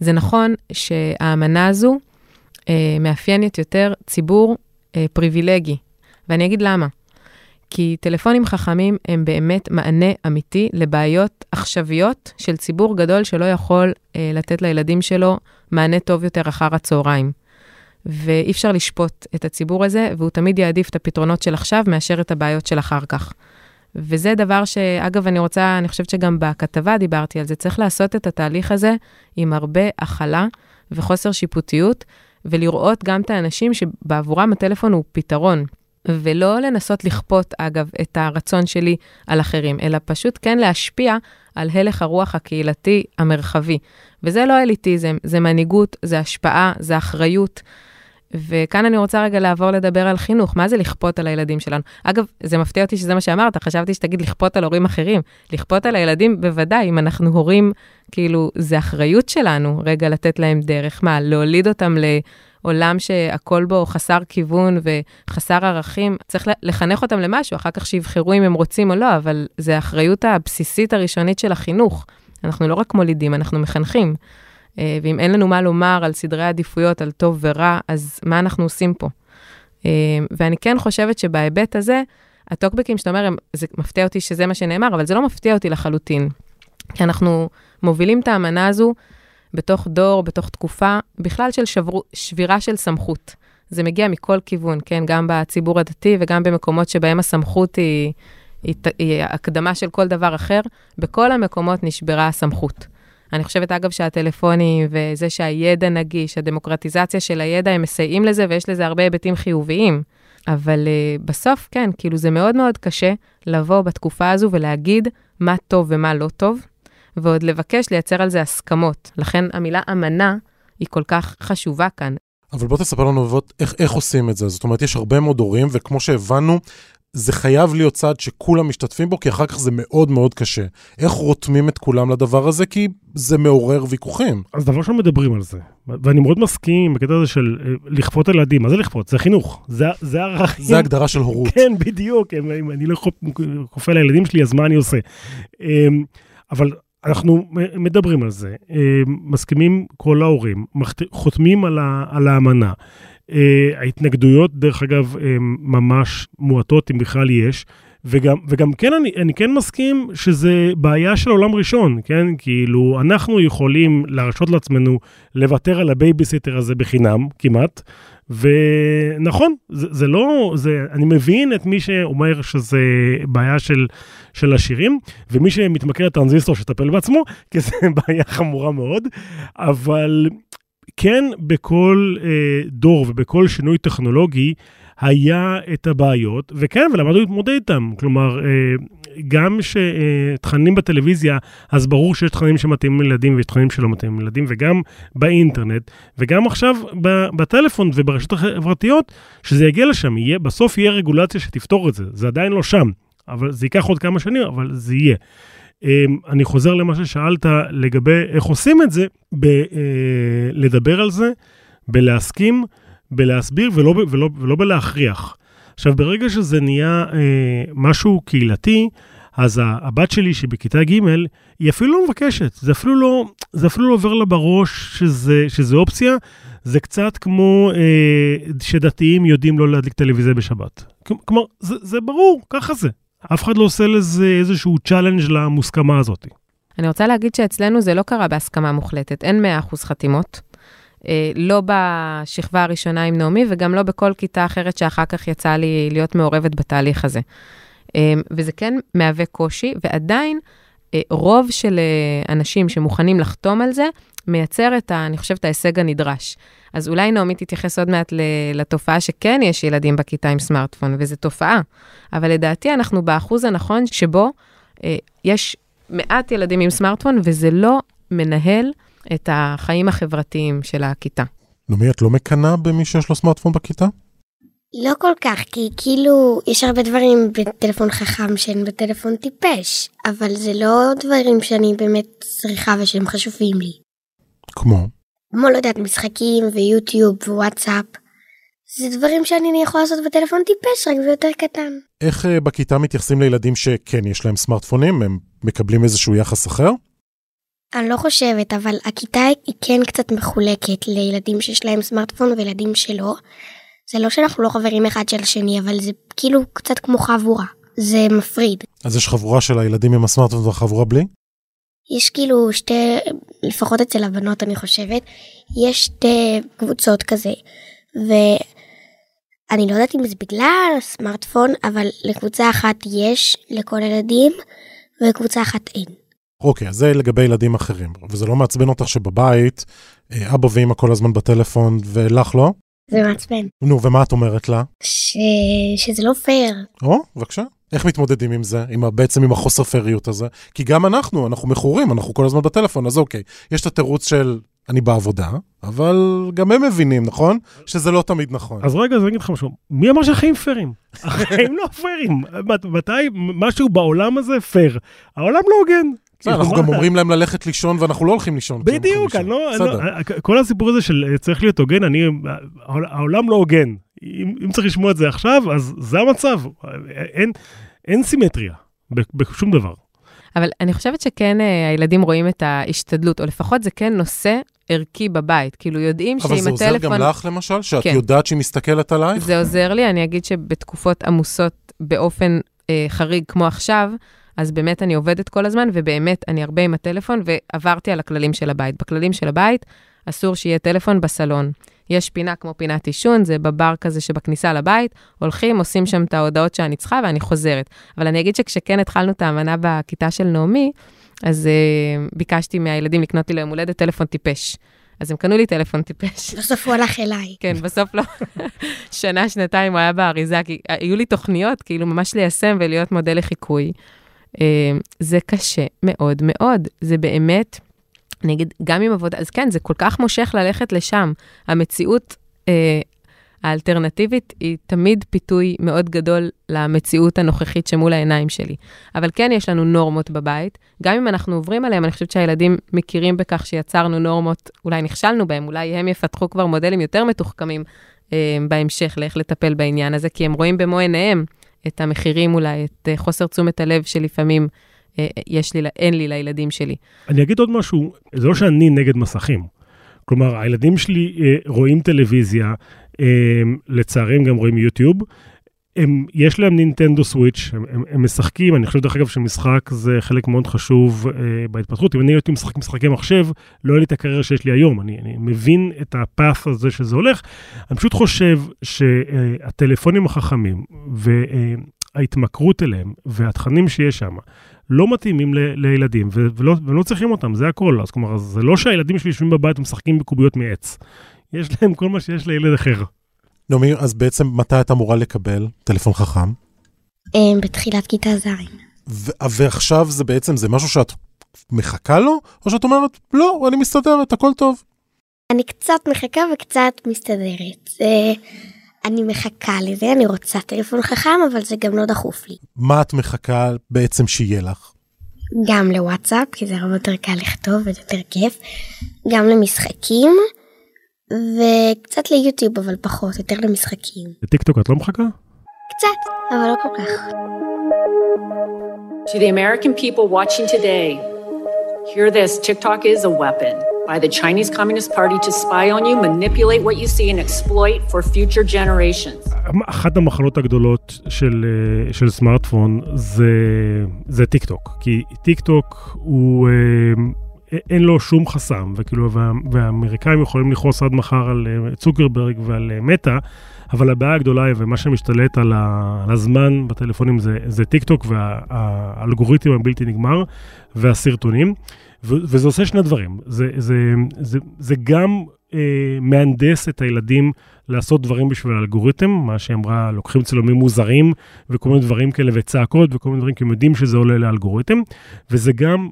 זה נכון שהאמנה הזו מאפיינת יותר ציבור פריבילגי. ואני אגיד למה. כי טלפונים חכמים הם באמת מענה אמיתי לבעיות עכשוויות של ציבור גדול שלא יכול לתת לילדים שלו מענה טוב יותר אחר הצהריים. ואי אפשר לשפוט את הציבור הזה, והוא תמיד יעדיף את הפתרונות של עכשיו מאשר את הבעיות של אחר כך. וזה דבר שאגב אני חושבת שגם בכתבה דיברתי על זה, צריך לעשות את התהליך הזה עם הרבה אכלה וחוסר שיפוטיות, ולראות גם את האנשים שבעבורם הטלפון הוא פתרון, ולא לנסות לכפות אגב את הרצון שלי על אחרים, אלא פשוט כן להשפיע על הלך הרוח הקהילתי המרחבי. וזה לא אליטיזם, זה מנהיגות, זה השפעה, זה אחריות, וכאן אני רוצה רגע לעבור לדבר על חינוך. מה זה לכפות על הילדים שלנו? אגב, זה מפתיע אותי שזה מה שאמרת, חשבתי שתגיד לכפות על הורים אחרים. לכפות על הילדים, בוודאי, אם אנחנו הורים, כאילו, זה אחריות שלנו, רגע, לתת להם דרך. מה, להוליד אותם לעולם שהכל בו חסר כיוון וחסר ערכים? צריך לחנך אותם למשהו, אחר כך שיבחרו אם הם רוצים או לא, אבל זה האחריות הבסיסית הראשונית של החינוך. אנחנו לא רק מולידים, אנחנו מחנכים. ואם אין לנו מה לומר על סדרי עדיפויות, על טוב ורע, אז מה אנחנו עושים פה? ואני כן חושבת שבהיבט הזה, הטוקבקים שאתה אומר, זה מפתיע אותי שזה מה שנאמר, אבל זה לא מפתיע אותי לחלוטין. כי אנחנו מובילים את האמנה הזו בתוך דור, בתוך תקופה, בכלל של שבירה של סמכות. זה מגיע מכל כיוון, כן? גם בציבור הדתי וגם במקומות שבהם הסמכות היא הקדמה של כל דבר אחר. בכל המקומות נשברה הסמכות. אני חושבת, אגב, שהטלפונים וזה שהידע נגיש, הדמוקרטיזציה של הידע, הם מסייעים לזה, ויש לזה הרבה היבטים חיוביים. אבל בסוף, כן, כאילו זה מאוד מאוד קשה לבוא בתקופה הזו ולהגיד מה טוב ומה לא טוב, ועוד לבקש לייצר על זה הסכמות. לכן המילה אמנה היא כל כך חשובה כאן. אבל בוא תספר לנו איך עושים את זה. זאת אומרת, יש הרבה מאוד הורים, וכמו שהבנו, זה חייב להיות צעד שכולם משתתפים בו, כי אחר כך זה מאוד מאוד קשה. איך רותמים את כולם לדבר הזה? כי זה מעורר ויכוחים. אז דבר שלא מדברים על זה. ואני מאוד מסכים בקטע הזה של לכפות הילדים. מה זה לכפות? זה חינוך. זה ערכים. זה הגדרה של הורות. כן, בדיוק. אם אני לא כופה לילדים שלי, אז מה אני עושה? אבל אנחנו מדברים על זה. מסכימים כל ההורים. חותמים על האמנה. ההתנגדויות, דרך אגב, ממש מועטות, אם בכלל יש, וגם כן, אני כן מסכים שזה בעיה של עולם ראשון, כן? כאילו, אנחנו יכולים להרשות לעצמנו לוותר על הבייביסיטר הזה בחינם, כמעט, ונכון, זה לא, אני מבין את מי שאומר שזה בעיה של השירים, ומי שמתמכר לטרנזיסטור שטפל בעצמו, כי זה בעיה חמורה מאוד, אבל כן, בכל דור ובכל שינוי טכנולוגי היה את הבעיות, וכן, ולמדו להתמודד איתם. כלומר, גם שתכנים בטלוויזיה, אז ברור שיש תכנים שמתאימים לילדים, ויש תכנים שלא מתאימים לילדים, וגם באינטרנט, וגם עכשיו בטלפון וברשתות החברתיות, שזה יגיע לשם, בסוף יהיה רגולציה שתפתור את זה. זה עדיין לא שם, אבל זה ייקח עוד כמה שנים, אבל זה יהיה. אני חוזר למה ששאלת לגבי איך עושים את זה, לדבר על זה, בלהסכים, בלהסביר ולא בלהכריח. עכשיו, ברגע שזה נהיה משהו קהילתי, אז הבת שלי שבכיתה ג' היא אפילו לא מבקשת, זה אפילו לא עובר לה בראש שזה אופציה, זה קצת כמו שדתיים יודעים לא להדליק טלוויזיה בשבת. כלומר, זה ברור, ככה זה. אף אחד לא עושה לזה איזשהו צ'לנג' למוסכמה הזאת. אני רוצה להגיד שאצלנו זה לא קרה בהסכמה מוחלטת, אין 100% חתימות, לא בשכבה הראשונה עם נעמי, וגם לא בכל כיתה אחרת שאחר כך יצא לי להיות מעורבת בתהליך הזה. וזה כן מהווה קושי, ועדיין רוב של אנשים שמוכנים לחתום על זה, מייצר את, אני חושבת, ההישג הנדרש. אז אולי נעמי תתייחס עוד מעט לתופעה שכן יש ילדים בכיתה עם סמארטפון, וזו תופעה. אבל לדעתי אנחנו באחוז הנכון שבו יש מעט ילדים עם סמארטפון, וזה לא מנהל את החיים החברתיים של הכיתה. נעמי, את לא מקנה במי שיש לו סמארטפון בכיתה? לא כל כך, כי כאילו יש הרבה דברים בטלפון חכם שאין בטלפון טיפש, אבל זה לא דברים שאני באמת צריכה ושהם חשובים לי. כמו לא יודעת, משחקים ויוטיוב ווואטסאפ, זה דברים שאני יכולה לעשות בטלפון טיפש, רק ויותר קטן. איך בכיתה מתייחסים לילדים שכן יש להם סמארטפונים? הם מקבלים איזשהו יחס אחר? אני לא חושבת, אבל הכיתה היא כן קצת מחולקת לילדים שיש להם סמארטפון וילדים שלא. זה לא שאנחנו לא חברים אחד של שני, אבל זה כאילו קצת כמו חבורה, זה מפריד. אז יש חבורה של הילדים עם הסמארטפון וחבורה בלי? יש כאילו שתי, לפחות אצל הבנות אני חושבת, יש שתי קבוצות כזה, ואני לא יודעת אם זה בגלל הסמארטפון, אבל לקבוצה אחת יש לכל ילדים, ולקבוצה אחת אין. אוקיי, אז זה לגבי ילדים אחרים, וזה לא מעצבן אותך שבבית, אבא ואמא כל הזמן בטלפון, ולך לא? זה מעצבן. נו, ומה את אומרת לה? שזה לא פייר. או, בבקשה. איך מתמודדים עם זה? בעצם עם החוסר פייריות הזה? כי גם אנחנו מחורים, אנחנו כל הזמן בטלפון, אז אוקיי. יש את התירוץ של אני בעבודה, אבל גם הם מבינים, נכון? שזה לא תמיד נכון. אז רגע, אז אני אגיד לך משהו. מי אמר שהחיים פיירים? החיים לא פיירים. מתי משהו בעולם הזה פייר? העולם לא הוגן. אנחנו גם אומרים להם ללכת לישון, ואנחנו לא הולכים לישון. בדיוק, כל הסיפור הזה של צריך להיות הוגן, העולם לא הוגן. אם צריך לשמוע את זה עכשיו, אז זה המצב. אין סימטריה בשום דבר. אבל אני חושבת שכן הילדים רואים את ההשתדלות, או לפחות זה כן נושא ערכי בבית, כאילו יודעים שעם הטלפון... אבל זה עוזר גם לך למשל, שאת כן. יודעת שהיא מסתכלת עלייך? זה עוזר לי, אני אגיד שבתקופות עמוסות באופן חריג כמו עכשיו, אז באמת אני עובדת כל הזמן, ובאמת אני הרבה עם הטלפון, ועברתי על הכללים של הבית. בכללים של הבית אסור שיהיה טלפון בסלון. יש פינה כמו פינת אישון, זה בבר כזה שבכניסה לבית, הולכים, עושים שם את ההודעות שאני צריכה, ואני חוזרת. אבל אני אגיד שכשכן התחלנו את האמנה בכיתה של נעמי, אז ביקשתי מהילדים לקנות לי ליום הולדת טלפון טיפש. אז הם קנו לי טלפון טיפש. בסוף הוא הלך אליי. כן, בסוף לא. שנה, שנתיים הוא היה באריזה, כי היו לי תוכניות, כאילו ממש ליישם ולהיות מודל לחיקוי. זה קשה מאוד מאוד. זה באמת... נגיד, גם עם עבודה, אז כן, זה כל כך מושך ללכת לשם. המציאות האלטרנטיבית היא תמיד פיתוי מאוד גדול למציאות הנוכחית שמול העיניים שלי. אבל כן, יש לנו נורמות בבית. גם אם אנחנו עוברים עליהם, אני חושבת שהילדים מכירים בכך שיצרנו נורמות, אולי נכשלנו בהם, אולי הם יפתחו כבר מודלים יותר מתוחכמים בהמשך, לאיך לטפל בעניין הזה, כי הם רואים במו עיניהם את המחירים אולי, את חוסר תשומת הלב שלפעמים... אין לי לילדים שלי. אני אגיד עוד משהו, זה לא שאני נגד מסכים. כלומר, הילדים שלי רואים טלוויזיה, לצערי הם גם רואים יוטיוב, יש להם נינטנדו סוויץ', הם משחקים, אני חושב דרך אגב שמשחק זה חלק מאוד חשוב בהתפתחות, אם אני הייתי משחק משחקי מחשב, לא היה לי את הקריירה שיש לי היום, אני מבין את הפאס הזה שזה הולך, אני פשוט חושב שהטלפונים החכמים, וההתמכרות אליהם, והתכנים שיש שם, לא מתאימים לילדים, ולא צריכים אותם, זה הכל. אז כלומר, זה לא שהילדים שלי יושבים בבית ומשחקים בקוביות מעץ. יש להם כל מה שיש לילד אחר. נעמי, אז בעצם מתי את אמורה לקבל טלפון חכם? בתחילת כיתה ז'. ועכשיו זה בעצם, זה משהו שאת מחכה לו? או שאת אומרת, לא, אני מסתדרת, הכל טוב? אני קצת מחכה וקצת מסתדרת. אני מחכה לזה, אני רוצה טלפון חכם, אבל זה גם לא דחוף לי. מה את מחכה בעצם שיהיה לך? גם לוואטסאפ, כי זה הרבה יותר קל לכתוב ויותר כיף, גם למשחקים, וקצת ליוטיוב, אבל פחות, יותר למשחקים. לטיקטוק את לא מחכה? קצת, אבל לא כל כך. To the American people watching today, hear this, TikTok is a weapon. By the Chinese Communist Party to spy on you, manipulate what you see and exploit for future generations. אחת המחלות הגדולות של סמארטפון זה טיקטוק, כי טיקטוק הוא אין לו שום חסם, וכאילו והאמריקאים יכולים לכעוס עד מחר על צוקרברג ועל מטא, אבל הבעיה הגדולה היא, ומה שמשתלט על הזמן בטלפונים זה טיקטוק והאלגוריתם הבלתי נגמר והסרטונים. וזה עושה שני דברים, זה גם מהנדס את הילדים לעשות דברים בשביל האלגוריתם, מה שאמרה, לוקחים צילומים מוזרים, וכל מיני דברים כאלה וצעקות, וכל מיני דברים כי הם יודעים שזה עולה לאלגוריתם, וזה גם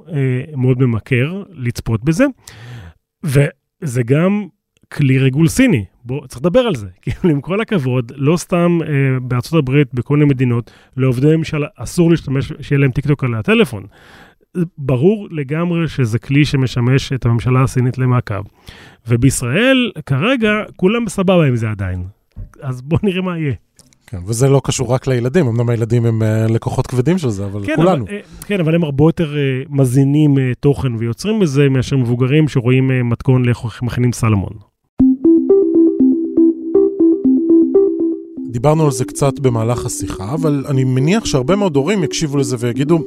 מאוד ממכר לצפות בזה, וזה גם כלי רגול סיני, בוא, צריך לדבר על זה, כי עם כל הכבוד, לא סתם בארצות הברית, בכל מיני מדינות, לעובדי ממשל אסור להשתמש, שיהיה להם טיקטוק על הטלפון, ברור לגמרי שזה כלי שמשמש את הממשלה הסינית למעקב. ובישראל, כרגע, כולם בסבבה עם זה עדיין. אז בוא נראה מה יהיה. כן, וזה לא קשור רק לילדים, אמנם הילדים הם לקוחות כבדים של זה, אבל כן, כולנו. כן, אבל הם הרבה יותר מזינים תוכן ויוצרים בזה, מאשר מבוגרים שרואים מתכון לאיך מכינים סלמון. דיברנו על זה קצת במהלך השיחה, אבל אני מניח שהרבה מאוד הורים יקשיבו לזה ויגידו,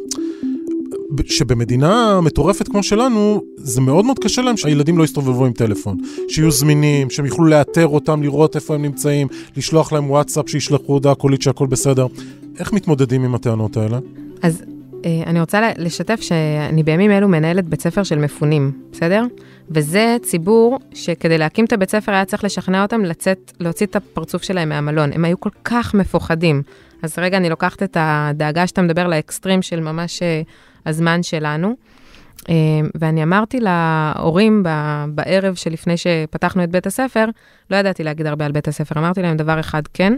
שבמדינה מטורפת כמו שלנו, זה מאוד מאוד קשה להם שהילדים לא יסתובבו עם טלפון, שיהיו זמינים, שהם יוכלו לאתר אותם, לראות איפה הם נמצאים, לשלוח להם וואטסאפ, שישלחו הודעה קולית שהכל בסדר. איך מתמודדים עם הטענות האלה? אז אני רוצה לשתף שאני בימים אלו מנהלת בית ספר של מפונים, בסדר? וזה ציבור שכדי להקים את הבית ספר היה צריך לשכנע אותם להוציא את הפרצוף שלהם מהמלון. הם היו כל כך מפוחדים. אז רגע, אני לוקחת את הדאגה שאתה מדבר לאקסטרים של ממש הזמן שלנו, ואני אמרתי להורים בערב שלפני שפתחנו את בית הספר, לא ידעתי להגיד הרבה על בית הספר, אמרתי להם דבר אחד כן,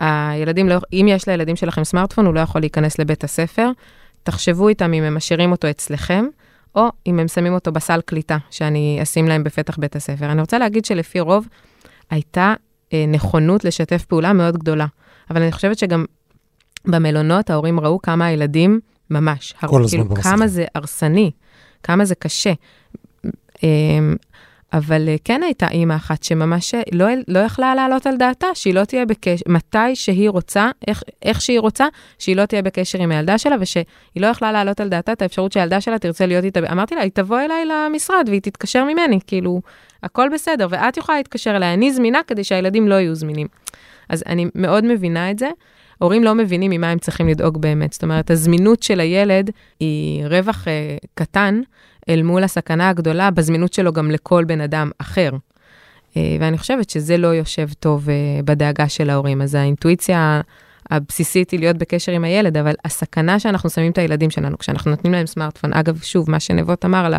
הילדים לא, אם יש לילדים שלכם סמארטפון, הוא לא יכול להיכנס לבית הספר, תחשבו איתם אם הם משאירים אותו אצלכם, או אם הם שמים אותו בסל קליטה, שאני אשים להם בפתח בית הספר. אני רוצה להגיד שלפי רוב, הייתה נכונות לשתף פעולה מאוד גדולה. אבל אני חושבת שגם במלונות, ההורים ראו כמה הילדים ממש, כאילו, כמה זה הרסני, כמה זה קשה. אבל כן הייתה אימא אחת שממש לא יכלה לעלות על דעתה, שהיא לא תהיה בקשר, מתי שהיא רוצה, איך שהיא רוצה, שהיא לא תהיה בקשר עם הילדה שלה, ושהיא לא יכלה לעלות על דעתה, את האפשרות שהילדה שלה תרצה להיות איתה. אמרתי לה, היא תבוא אליי למשרד, והיא תתקשר ממני, כאילו, הכל בסדר, ואת יכולה להתקשר אליי, אני זמינה כדי שהילדים לא יהיו זמינים. אז אני מאוד מבינה את זה. הורים לא מבינים ממה הם צריכים לדאוג באמת. זאת אומרת, הזמינות של הילד היא רווח קטן, אל מול הסכנה הגדולה, בזמינות שלו גם לכל בן אדם אחר. ואני חושבת שזה לא יושב טוב בדאגה של ההורים. אז האינטואיציה הבסיסית היא להיות בקשר עם הילד, אבל הסכנה שאנחנו שמים את הילדים שלנו, כשאנחנו נותנים להם סמארטפון, אגב, שוב, מה שנבות אמר לה,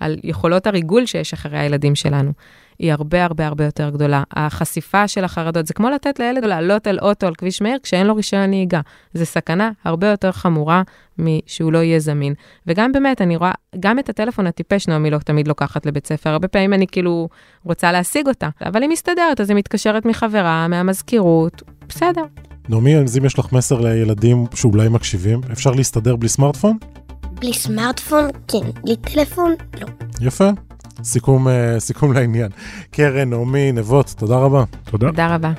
על יכולות הריגול שיש אחרי הילדים שלנו, היא הרבה הרבה הרבה יותר גדולה. החשיפה של החרדות, זה כמו לתת לילד לעלות על אוטו, על כביש מהיר, כשאין לו רישיון נהיגה. זה סכנה הרבה יותר חמורה משהוא לא יהיה זמין. וגם באמת, אני רואה, גם את הטלפון הטיפש נעמי לא תמיד לוקחת לבית ספר. הרבה פעמים אני כאילו רוצה להשיג אותה. אבל היא מסתדרת, אז היא מתקשרת מחברה, מהמזכירות, בסדר. נעמי, אז אם יש לך מסר לילדים שאולי מקשיבים, אפשר להסתדר בלי סמארטפון? בלי סמארטפון, כן. בלי טלפון, לא. יפה. סיכום לעניין. קרן, נעמי, נבות, תודה רבה. תודה. תודה רבה.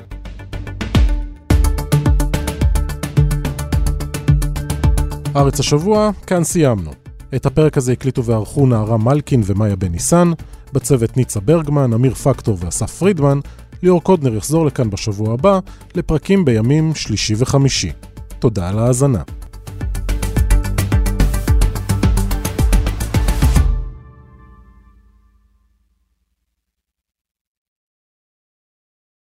ארץ השבוע, כאן סיימנו. את הפרק הזה הקליטו וערכו נערה מלקין ומאיה בן ניסן, בצוות ניצה ברגמן, אמיר פקטור ואסף פרידמן, ליאור קודנר יחזור לכאן בשבוע הבא, לפרקים בימים שלישי וחמישי. תודה על ההאזנה.